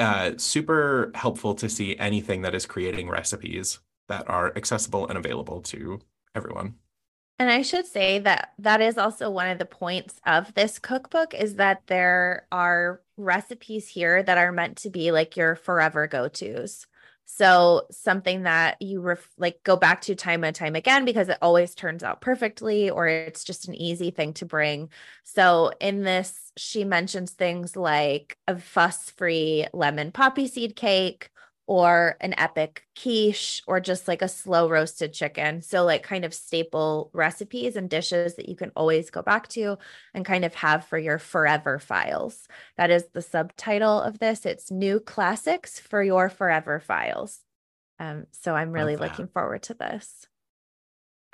uh, super helpful to see anything that is creating recipes that are accessible and available to everyone. And I should say that that is also one of the points of this cookbook, is that there are recipes here that are meant to be like your forever go-tos. So something that you ref- like go back to time and time again because it always turns out perfectly, or it's just an easy thing to bring. So in this, she mentions things like a fuss-free lemon poppy seed cake, or an epic quiche, or just like a slow roasted chicken. So like kind of staple recipes and dishes that you can always go back to and kind of have for your forever files. That is the subtitle of this. It's New Classics for Your Forever Files. Um, so I'm really looking forward to this.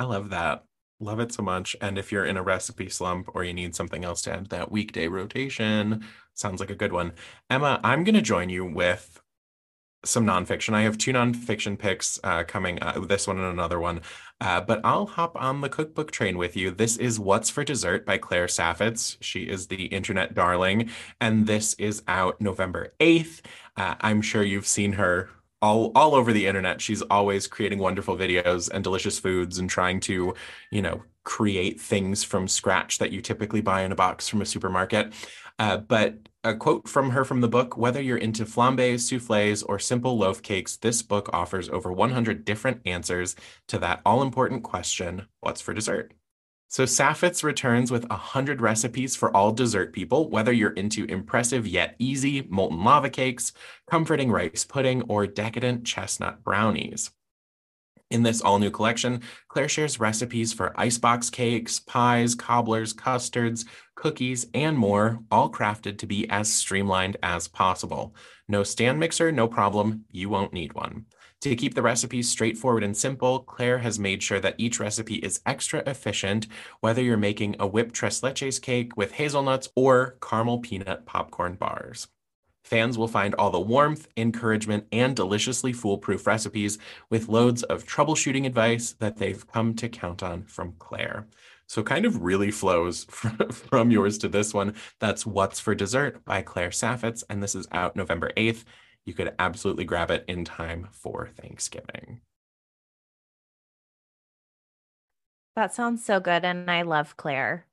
I love that. Love it so much. And if you're in a recipe slump or you need something else to add to that weekday rotation, sounds like a good one. Emma, I'm going to join you with some nonfiction. I have two nonfiction picks uh, coming, uh, this one and another one, uh, but I'll hop on the cookbook train with you. This is What's for Dessert by Claire Saffitz. She is the internet darling, and this is out November eighth. Uh, I'm sure you've seen her all, all over the internet. She's always creating wonderful videos and delicious foods and trying to, you know, create things from scratch that you typically buy in a box from a supermarket. Uh, but a quote from her from the book: whether you're into flambés, soufflés, or simple loaf cakes, this book offers over one hundred different answers to that all-important question, what's for dessert? So Saffitz returns with one hundred recipes for all dessert people, whether you're into impressive yet easy molten lava cakes, comforting rice pudding, or decadent chestnut brownies. In this all-new collection, Claire shares recipes for icebox cakes, pies, cobblers, custards, cookies, and more, all crafted to be as streamlined as possible. No stand mixer, no problem, you won't need one. To keep the recipes straightforward and simple, Claire has made sure that each recipe is extra efficient, whether you're making a whipped tres leches cake with hazelnuts or caramel peanut popcorn bars. Fans will find all the warmth, encouragement, and deliciously foolproof recipes with loads of troubleshooting advice that they've come to count on from Claire. So kind of really flows from, from yours to this one. That's What's for Dessert by Claire Saffitz, and this is out November eighth. You could absolutely grab it in time for Thanksgiving. That sounds so good, and I love Claire.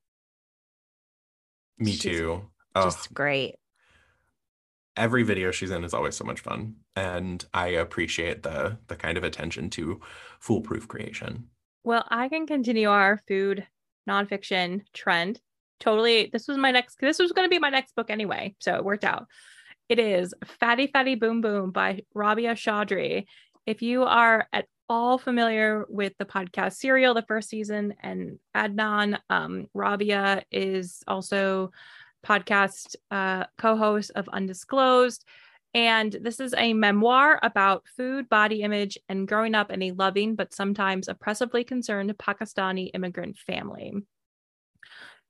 Me she's too. Just oh. great. Every video she's in is always so much fun, and I appreciate the the kind of attention to foolproof creation. Well, I can continue our food nonfiction trend. Totally. This was my next, this was going to be my next book anyway, so it worked out. It is Fatty Fatty Boom Boom by Rabia Chaudhry. If you are at all familiar with the podcast Serial, the first season, and Adnan, um, Rabia is also podcast uh, co-host of Undisclosed. And this is a memoir about food, body image, and growing up in a loving but sometimes oppressively concerned Pakistani immigrant family.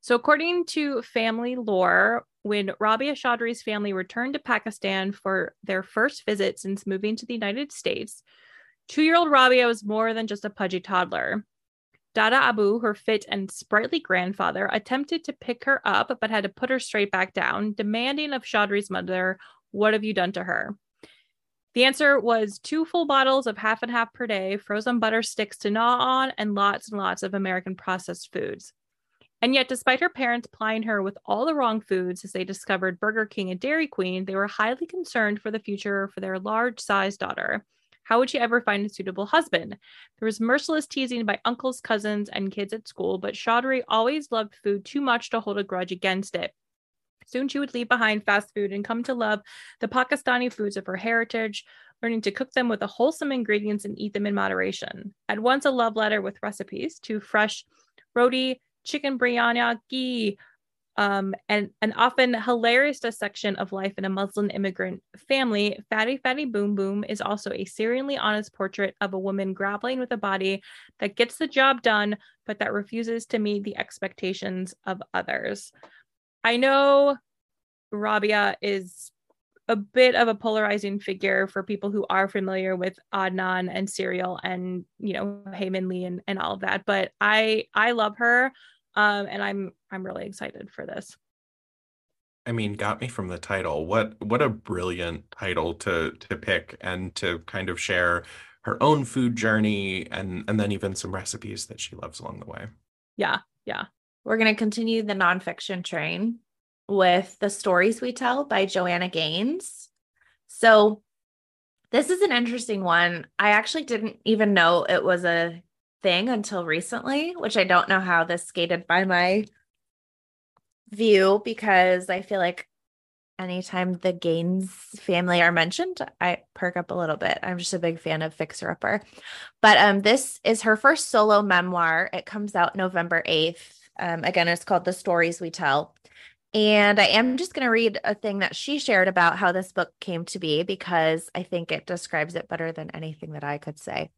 So according to family lore, when Rabia Chaudhry's family returned to Pakistan for their first visit since moving to the United States, two-year-old Rabia was more than just a pudgy toddler. Dada Abu, her fit and sprightly grandfather, attempted to pick her up, but had to put her straight back down, demanding of Chaudhry's mother, "What have you done to her?" The answer was two full bottles of half and half per day, frozen butter sticks to gnaw on, and lots and lots of American processed foods. And yet, despite her parents plying her with all the wrong foods as they discovered Burger King and Dairy Queen, they were highly concerned for the future for their large-sized daughter. How would she ever find a suitable husband? There was merciless teasing by uncles, cousins, and kids at school, but Chaudhry always loved food too much to hold a grudge against it. Soon she would leave behind fast food and come to love the Pakistani foods of her heritage, learning to cook them with the wholesome ingredients and eat them in moderation. At once a love letter with recipes to fresh roti, chicken biryani, ghee, um, and an often hilarious dissection of life in a Muslim immigrant family, Fatty Fatty Boom Boom is also a serenely honest portrait of a woman grappling with a body that gets the job done, but that refuses to meet the expectations of others. I know Rabia is a bit of a polarizing figure for people who are familiar with Adnan and Serial and, you know, Heyman Lee and, and all of that. But I I love her. Um, and I'm I'm really excited for this. I mean, got me from the title. What what a brilliant title to to pick and to kind of share her own food journey and and then even some recipes that she loves along the way. Yeah, yeah. We're going to continue the nonfiction train with The Stories We Tell by Joanna Gaines. So this is an interesting one. I actually didn't even know it was a thing until recently, which I don't know how this skated by my view, because I feel like anytime the Gaines family are mentioned, I perk up a little bit. I'm just a big fan of Fixer Upper. But um, this is her first solo memoir. It comes out November eighth. Um, again, it's called The Stories We Tell. And I am just going to read a thing that she shared about how this book came to be, because I think it describes it better than anything that I could say.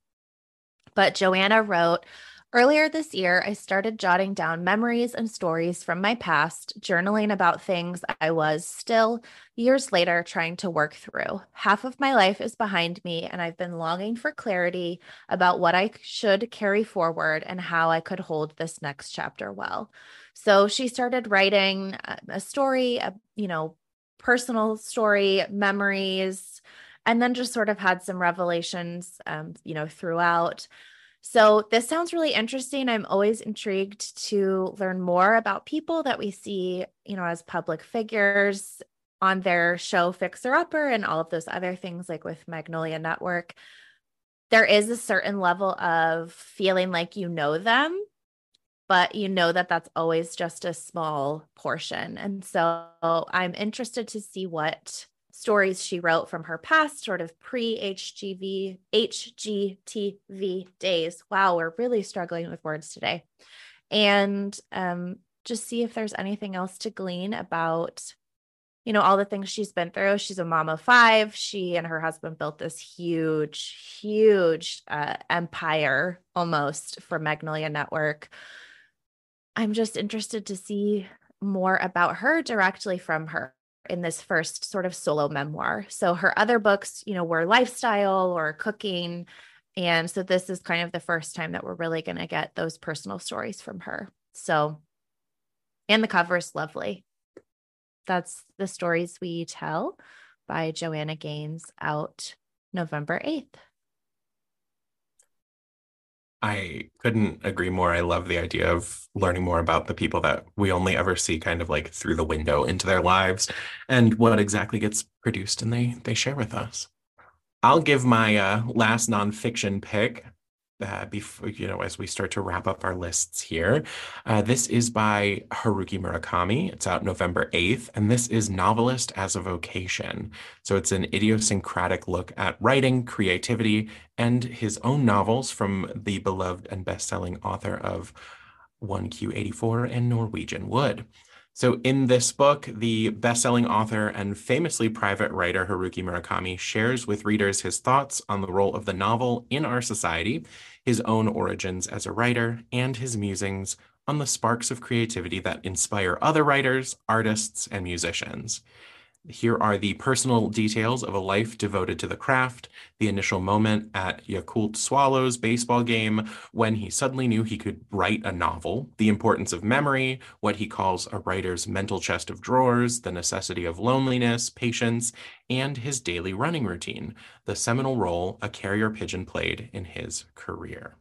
But Joanna wrote, "Earlier this year, I started jotting down memories and stories from my past, journaling about things I was still years later trying to work through. Half of my life is behind me, and I've been longing for clarity about what I should carry forward and how I could hold this next chapter well." So she started writing a story, a, you know, personal story, memories, and then just sort of had some revelations, um, you know, throughout. So this sounds really interesting. I'm always intrigued to learn more about people that we see, you know, as public figures on their show Fixer Upper and all of those other things, like with Magnolia Network. There is a certain level of feeling like you know them, but you know that that's always just a small portion. And so I'm interested to see what stories she wrote from her past, sort of pre-H G V, H G T V days. Wow, we're really struggling with words today. And um, just see if there's anything else to glean about, you know, all the things she's been through. She's a mom of five. She and her husband built this huge, huge uh, empire almost for Magnolia Network. I'm just interested to see more about her directly from her. in this first sort of solo memoir. So her other books, you know, were lifestyle or cooking. And so this is kind of the first time that we're really going to get those personal stories from her. So, and the cover is lovely. That's The Stories We Tell by Joanna Gaines, out November eighth. I couldn't agree more. I love the idea of learning more about the people that we only ever see kind of like through the window into their lives and what exactly gets produced and they they share with us. I'll give my uh, last nonfiction pick uh, before, you know, as we start to wrap up our lists here. Uh, this is by Haruki Murakami. It's out November eighth, and this is Novelist as a Vocation. So it's an idiosyncratic look at writing, creativity, and his own novels from the beloved and best-selling author of one Q eighty-four and Norwegian Wood. So in this book, the best-selling author and famously private writer Haruki Murakami shares with readers his thoughts on the role of the novel in our society, his own origins as a writer, and his musings on the sparks of creativity that inspire other writers, artists, and musicians. Here are the personal details of a life devoted to the craft, the initial moment at Yakult Swallows baseball game when he suddenly knew he could write a novel, the importance of memory, what he calls a writer's mental chest of drawers, the necessity of loneliness, patience, and his daily running routine, the seminal role a carrier pigeon played in his career.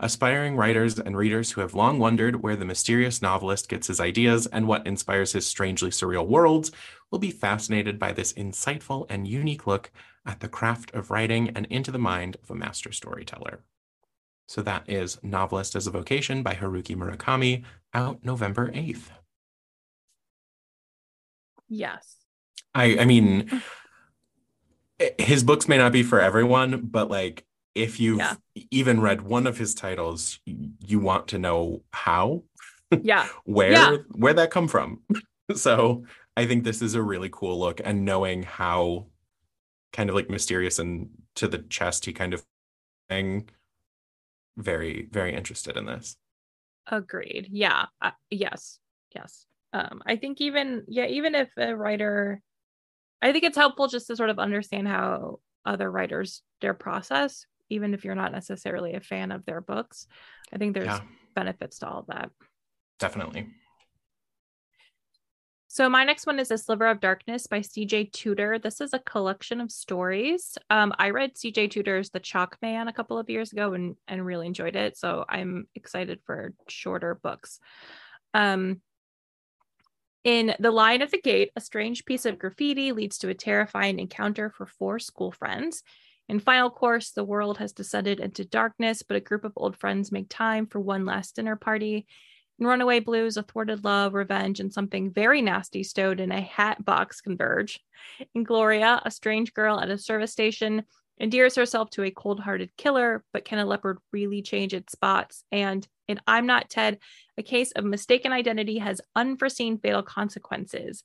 Aspiring writers and readers who have long wondered where the mysterious novelist gets his ideas and what inspires his strangely surreal worlds will be fascinated by this insightful and unique look at the craft of writing and into the mind of a master storyteller. So that is Novelist as a Vocation by Haruki Murakami, out November eighth. Yes. I, I mean, his books may not be for everyone, but like, if you've yeah. even read one of his titles, you want to know how, yeah, where, yeah. where that come from. So I think this is a really cool look, and knowing how kind of like mysterious and to the chest he kind of thing. Very, very interested in this. Agreed. Yeah. Uh, yes. Yes. Um, I think even, yeah, even if a writer, I think it's helpful just to sort of understand how other writers, their process, even if you're not necessarily a fan of their books. I think there's yeah. benefits to all of that. Definitely. So my next one is A Sliver of Darkness by C J Tudor. This is a collection of stories. Um, I read C J Tudor's The Chalk Man a couple of years ago and, and really enjoyed it. So I'm excited for shorter books. Um, In The Lion at the Gate, a strange piece of graffiti leads to a terrifying encounter for four school friends. In Final Course, the world has descended into darkness, but a group of old friends make time for one last dinner party. In Runaway Blues, a thwarted love, revenge, and something very nasty stowed in a hat box converge. In Gloria, a strange girl at a service station endears herself to a cold-hearted killer, but can a leopard really change its spots? And in I'm Not Ted, a case of mistaken identity has unforeseen fatal consequences.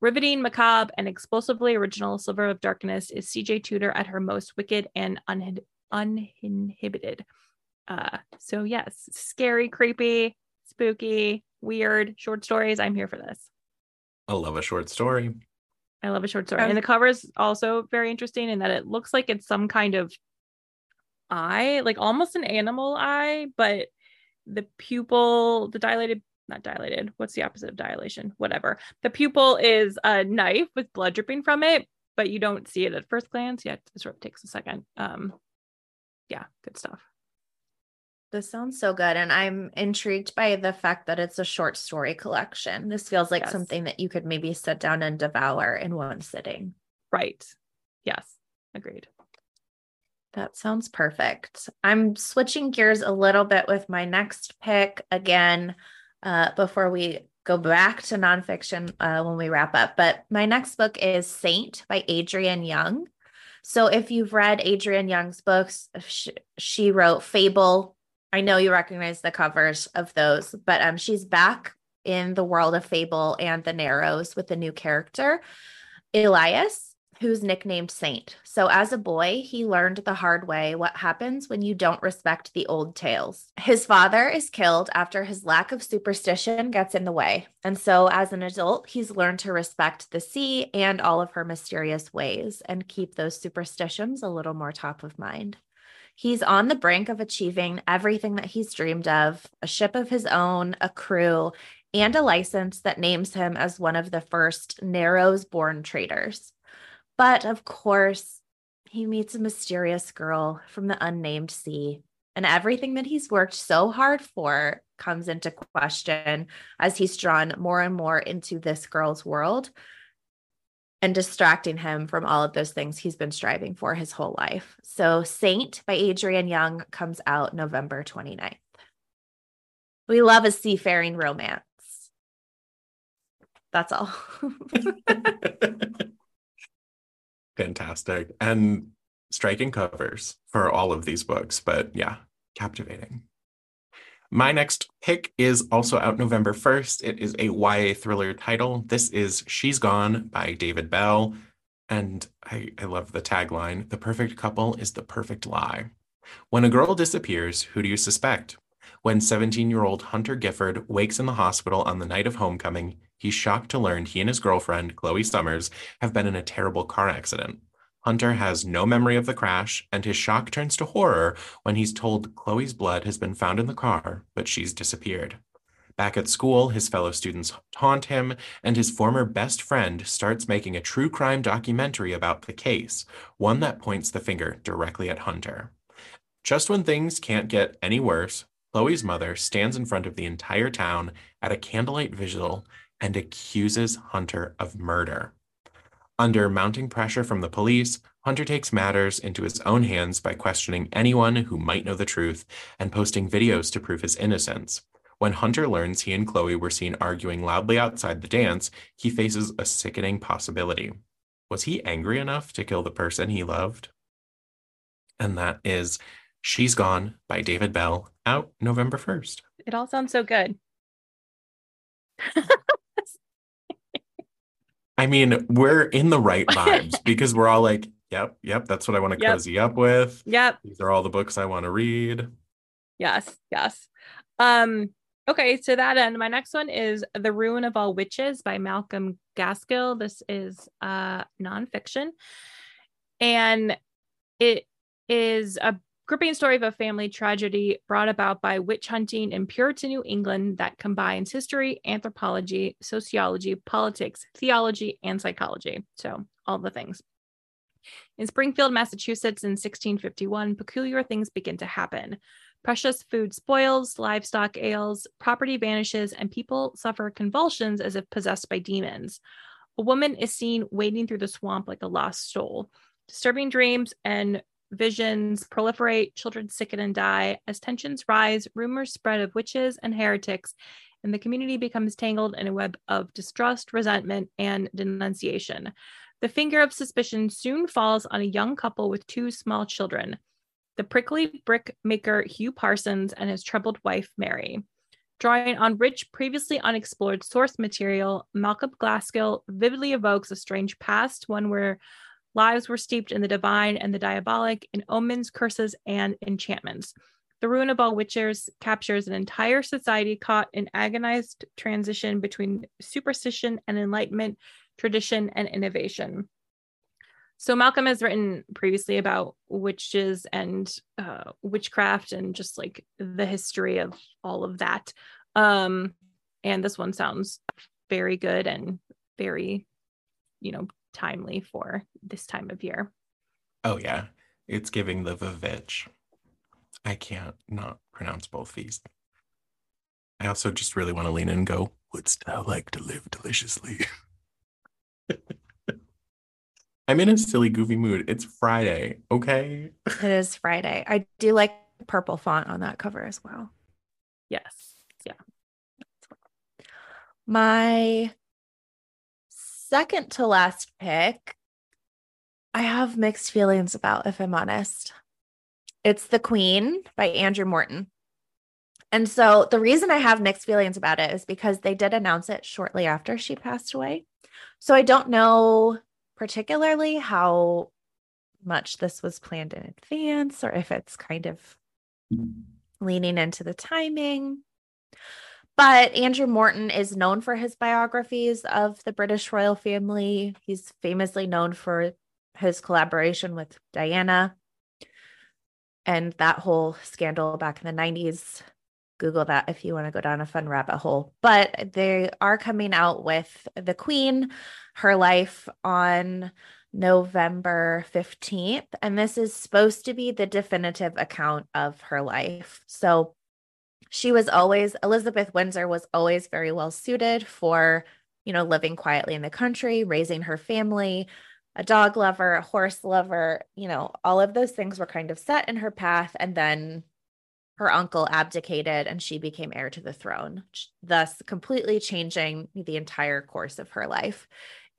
Riveting, macabre, and explosively original, Sliver of Darkness is C J Tudor at her most wicked and un- uninhibited. Uh, so yes, scary, creepy, spooky, weird, short stories. I'm here for this. I love a short story. I love a short story. And the cover is also very interesting in that it looks like it's some kind of eye, like almost an animal eye, but the pupil, the dilated Not dilated. What's the opposite of dilation? Whatever. The pupil is a knife with blood dripping from it, but you don't see it at first glance yet. It sort of takes a second. Um, yeah, good stuff. This sounds so good. And I'm intrigued by the fact that it's a short story collection. This feels like yes. something that you could maybe sit down and devour in one sitting. Right. Yes. Agreed. That sounds perfect. I'm switching gears a little bit with my next pick again. Uh, before we go back to nonfiction uh, when we wrap up. But my next book is Saint by Adrienne Young. So if you've read Adrienne Young's books, she, she wrote Fable. I know you recognize the covers of those, but um, she's back in the world of Fable and The Narrows with a new character, Elias. who's nicknamed Saint. So as a boy, he learned the hard way what happens when you don't respect the old tales. His father is killed after his lack of superstition gets in the way. And so as an adult, he's learned to respect the sea and all of her mysterious ways and keep those superstitions a little more top of mind. He's on the brink of achieving everything that he's dreamed of, a ship of his own, a crew, and a license that names him as one of the first Narrows-born traders. But of course, he meets a mysterious girl from the unnamed sea, and everything that he's worked so hard for comes into question as he's drawn more and more into this girl's world and distracting him from all of those things he's been striving for his whole life. So Saint by Adrienne Young comes out November twenty-ninth. We love a seafaring romance. That's all. Fantastic. And striking covers for all of these books, but yeah, captivating. My next pick is also out November first. It is a Y A thriller title. This is She's Gone by David Bell. And I, I love the tagline, the perfect couple is the perfect lie. When a girl disappears, who do you suspect? When seventeen-year-old Hunter Gifford wakes in the hospital on the night of homecoming, he's shocked to learn he and his girlfriend, Chloe Summers, have been in a terrible car accident. Hunter has no memory of the crash, and his shock turns to horror when he's told Chloe's blood has been found in the car, but she's disappeared. Back at school, his fellow students taunt him, and his former best friend starts making a true crime documentary about the case, one that points the finger directly at Hunter. Just when things can't get any worse, Chloe's mother stands in front of the entire town at a candlelight vigil and accuses Hunter of murder. Under mounting pressure from the police, Hunter takes matters into his own hands by questioning anyone who might know the truth and posting videos to prove his innocence. When Hunter learns he and Chloe were seen arguing loudly outside the dance, he faces a sickening possibility. Was he angry enough to kill the person he loved? And that is She's Gone by David Bell, out November first. It all sounds so good. I mean, we're in the right vibes because we're all like, yep, yep, that's what I want to yep. cozy up with. Yep. These are all the books I want to read. Yes, yes. Um, okay, to that end, my next one is The Ruin of All Witches by Malcolm Gaskill. This is uh, nonfiction. And it is a gripping story of a family tragedy brought about by witch hunting in Puritan New England that combines history, anthropology, sociology, politics, theology, and psychology. So all the things. In Springfield, Massachusetts in sixteen fifty-one, peculiar things begin to happen. Precious food spoils, livestock ails, property vanishes, and people suffer convulsions as if possessed by demons. A woman is seen wading through the swamp like a lost soul. Disturbing dreams and visions proliferate, children sicken and die. As tensions rise, rumors spread of witches and heretics, and the community becomes tangled in a web of distrust, resentment, and denunciation. The finger of suspicion soon falls on a young couple with two small children, the prickly brick maker Hugh Parsons and his troubled wife, Mary. Drawing on rich, previously unexplored source material, Malcolm Gaskill vividly evokes a strange past, one where lives were steeped in the divine and the diabolic, in omens, curses, and enchantments. The Ruin of All Witches captures an entire society caught in agonized transition between superstition and enlightenment, tradition and innovation. So Malcolm has written previously about witches and uh, witchcraft and just like the history of all of that. Um, and this one sounds very good and very, you know, timely for this time of year. Oh yeah, it's giving the Vavitch. I can't not pronounce both these. I also just really want to lean in and go, wouldst thou like to live deliciously? I'm in a silly goofy mood. It's Friday, okay? It is Friday. I do like the purple font on that cover as well. Yes. Yeah. My second to last pick, I have mixed feelings about, if I'm honest. It's The Queen by Andrew Morton. And so the reason I have mixed feelings about it is because they did announce it shortly after she passed away. So I don't know particularly how much this was planned in advance or if it's kind of leaning into the timing. But Andrew Morton is known for his biographies of the British royal family. He's famously known for his collaboration with Diana and that whole scandal back in the nineties. Google that if you want to go down a fun rabbit hole. But they are coming out with The Queen, Her Life, on November fifteenth. And this is supposed to be the definitive account of her life. So she was always, Elizabeth Windsor was always very well suited for, you know, living quietly in the country, raising her family, a dog lover, a horse lover, you know, all of those things were kind of set in her path. And then her uncle abdicated and she became heir to the throne, thus completely changing the entire course of her life.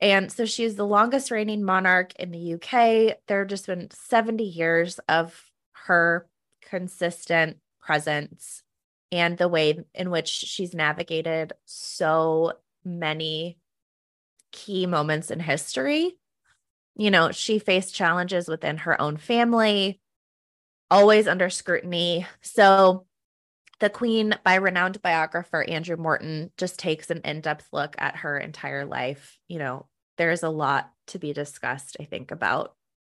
And so she is the longest reigning monarch in the U K. There have just been seventy years of her consistent presence and the way in which she's navigated so many key moments in history. You know, she faced challenges within her own family, always under scrutiny. So The Queen, by renowned biographer Andrew Morton, just takes an in-depth look at her entire life. You know, there's a lot to be discussed, I think, about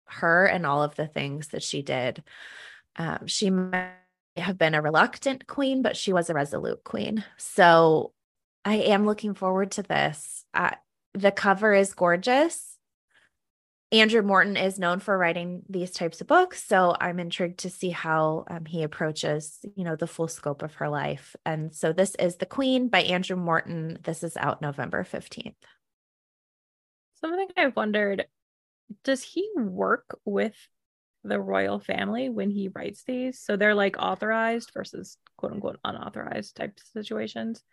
her and all of the things that she did. Um, she might have been a reluctant queen, but she was a resolute queen. So I am looking forward to this. Uh, the cover is gorgeous. Andrew Morton is known for writing these types of books, so I'm intrigued to see how um, he approaches, you know, the full scope of her life. And so this is The Queen by Andrew Morton. This is out November fifteenth. Something I wondered, does he work with the royal family when he writes these? So they're like authorized versus quote unquote unauthorized type situations.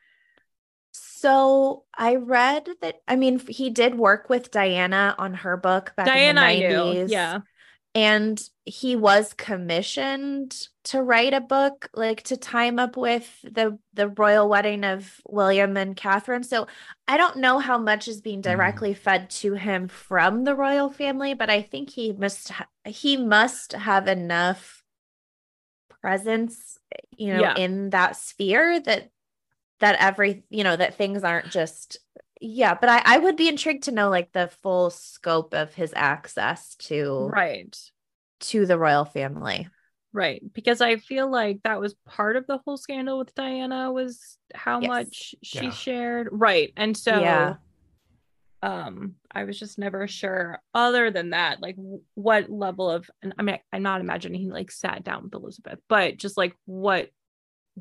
So I read that, I mean, he did work with Diana on her book back Diana in the nineties. I knew. Yeah. And he was commissioned to write a book, like to time up with the, the royal wedding of William and Catherine. So I don't know how much is being directly mm-hmm. fed to him from the royal family, but I think he must, ha- he must have enough presence, you know, yeah. in that sphere that, that every, you know, that things aren't just, yeah, but I, I would be intrigued to know like the full scope of his access to, right. to the royal family. Right. Because I feel like that was part of the whole scandal with Diana was how yes. much she yeah. shared. Right. And so, yeah. um, I was just never sure other than that, like what level of, and I mean, I'm not imagining he like sat down with Elizabeth, but just like what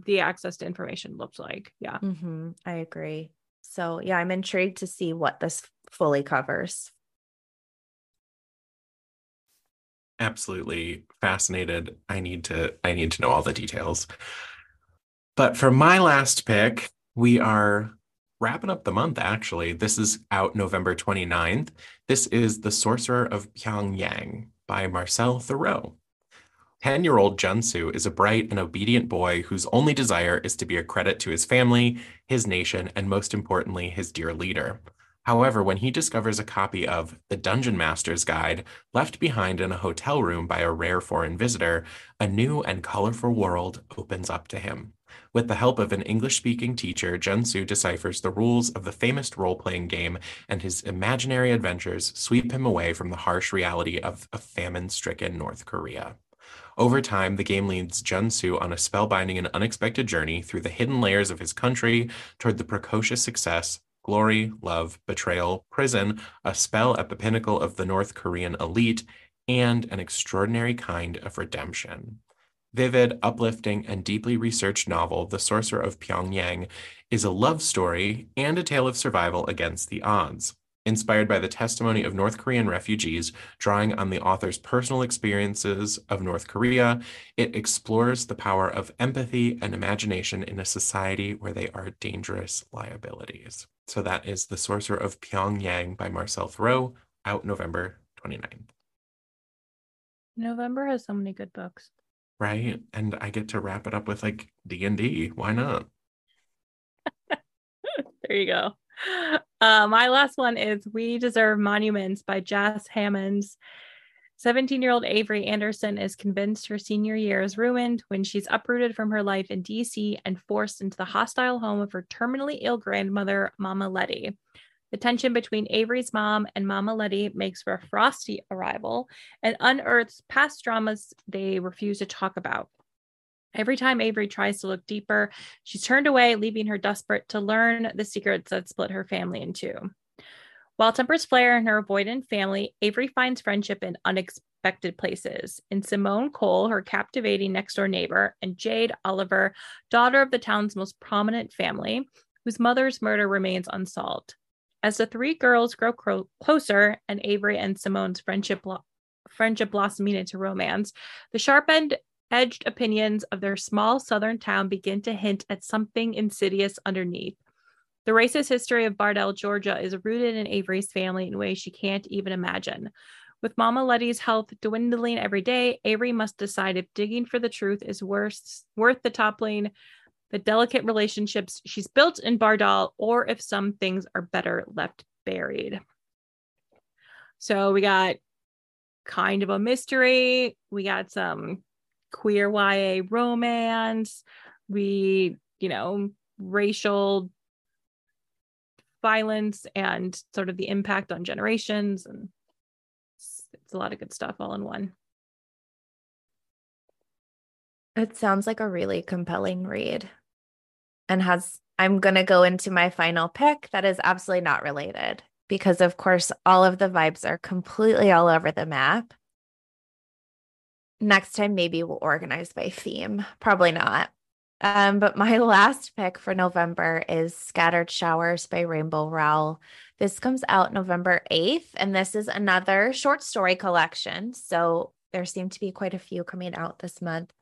the access to information looked like. Yeah. Mm-hmm. I agree. So yeah, I'm intrigued to see what this fully covers. Absolutely fascinated. I need to, I need to know all the details. But for my last pick, we are wrapping up the month. Actually, this is out November twenty-ninth. This is The Sorcerer of Pyongyang by Marcel Thoreau. ten-year-old Junsu is a bright and obedient boy whose only desire is to be a credit to his family, his nation, and most importantly, his dear leader. However, when he discovers a copy of The Dungeon Master's Guide left behind in a hotel room by a rare foreign visitor, a new and colorful world opens up to him. With the help of an English-speaking teacher, Junsu deciphers the rules of the famous role-playing game, and his imaginary adventures sweep him away from the harsh reality of a famine-stricken North Korea. Over time, the game leads Junsu on a spellbinding and unexpected journey through the hidden layers of his country toward the precocious success, glory, love, betrayal, prison, a spell at the pinnacle of the North Korean elite, and an extraordinary kind of redemption. Vivid, uplifting, and deeply researched novel, The Sorcerer of Pyongyang is a love story and a tale of survival against the odds. Inspired by the testimony of North Korean refugees, drawing on the author's personal experiences of North Korea, it explores the power of empathy and imagination in a society where they are dangerous liabilities. So that is The Sorcerer of Pyongyang by Marcel Thoreau, out November twenty-ninth. November has so many good books. Right? And I get to wrap it up with like D and D. Why not? There you go. Uh, my last one is We Deserve Monuments by Jazz Hammonds. seventeen-year-old Avery Anderson is convinced her senior year is ruined when she's uprooted from her life in D C and forced into the hostile home of her terminally ill grandmother, Mama Letty. The tension between Avery's mom and Mama Letty makes for a frosty arrival and unearths past dramas they refuse to talk about. Every time Avery tries to look deeper, she's turned away, leaving her desperate to learn the secrets that split her family in two. While tempers flare in her avoidant family, Avery finds friendship in unexpected places. In Simone Cole, her captivating next-door neighbor, and Jade Oliver, daughter of the town's most prominent family, whose mother's murder remains unsolved. As the three girls grow cro- closer and Avery and Simone's friendship, blo- friendship blossoming into romance, the sharpened edged opinions of their small southern town begin to hint at something insidious underneath. The racist history of Bardell, Georgia is rooted in Avery's family in ways she can't even imagine. With Mama Letty's health dwindling every day, Avery must decide if digging for the truth is worth, worth the toppling the delicate relationships she's built in Bardell, or if some things are better left buried. So we got kind of a mystery. We got some queer Y A romance, we, you know, racial violence and sort of the impact on generations. And it's, it's a lot of good stuff all in one. It sounds like a really compelling read and has, I'm going to go into my final pick that is absolutely not related because of course, all of the vibes are completely all over the map. Next time, maybe we'll organize by theme. Probably not. Um, but my last pick for November is Scattered Showers by Rainbow Rowell. This comes out November eighth, and this is another short story collection. So there seem to be quite a few coming out this month.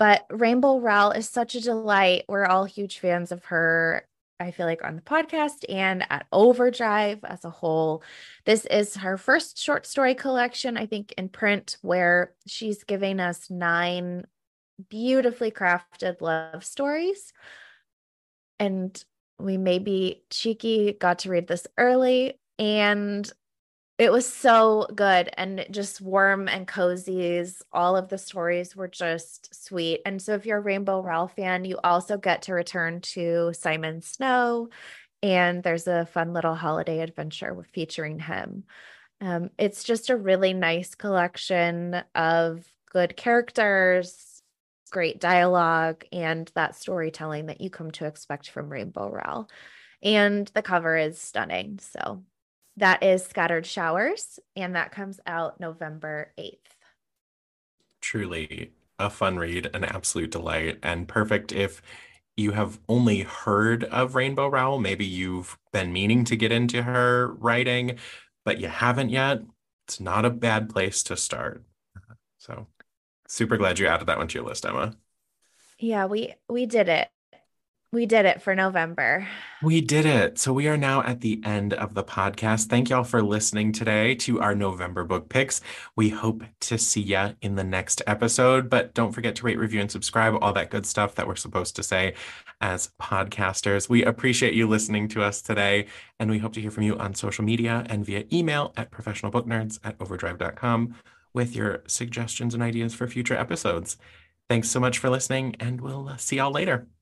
But Rainbow Rowell is such a delight. We're all huge fans of her, I feel like, on the podcast and at Overdrive as a whole. This is her first short story collection, I think, in print, where she's giving us nine beautifully crafted love stories. And we may be cheeky, got to read this early, and it was so good and just warm and cozies. All of the stories were just sweet. And so if you're a Rainbow Rowell fan, you also get to return to Simon Snow. And there's a fun little holiday adventure featuring him. Um, it's just a really nice collection of good characters, great dialogue, and that storytelling that you come to expect from Rainbow Rowell. And the cover is stunning. So that is Scattered Showers, and that comes out November eighth. Truly a fun read, an absolute delight, and perfect if you have only heard of Rainbow Rowell. Maybe you've been meaning to get into her writing, but you haven't yet. It's not a bad place to start. So super glad you added that one to your list, Emma. Yeah, we we did it. We did it for November. We did it. So we are now at the end of the podcast. Thank y'all for listening today to our November book picks. We hope to see ya in the next episode, but don't forget to rate, review, and subscribe, all that good stuff that we're supposed to say as podcasters. We appreciate you listening to us today, and we hope to hear from you on social media and via email at professional book nerds at overdrive dot com with your suggestions and ideas for future episodes. Thanks so much for listening, and we'll see y'all later.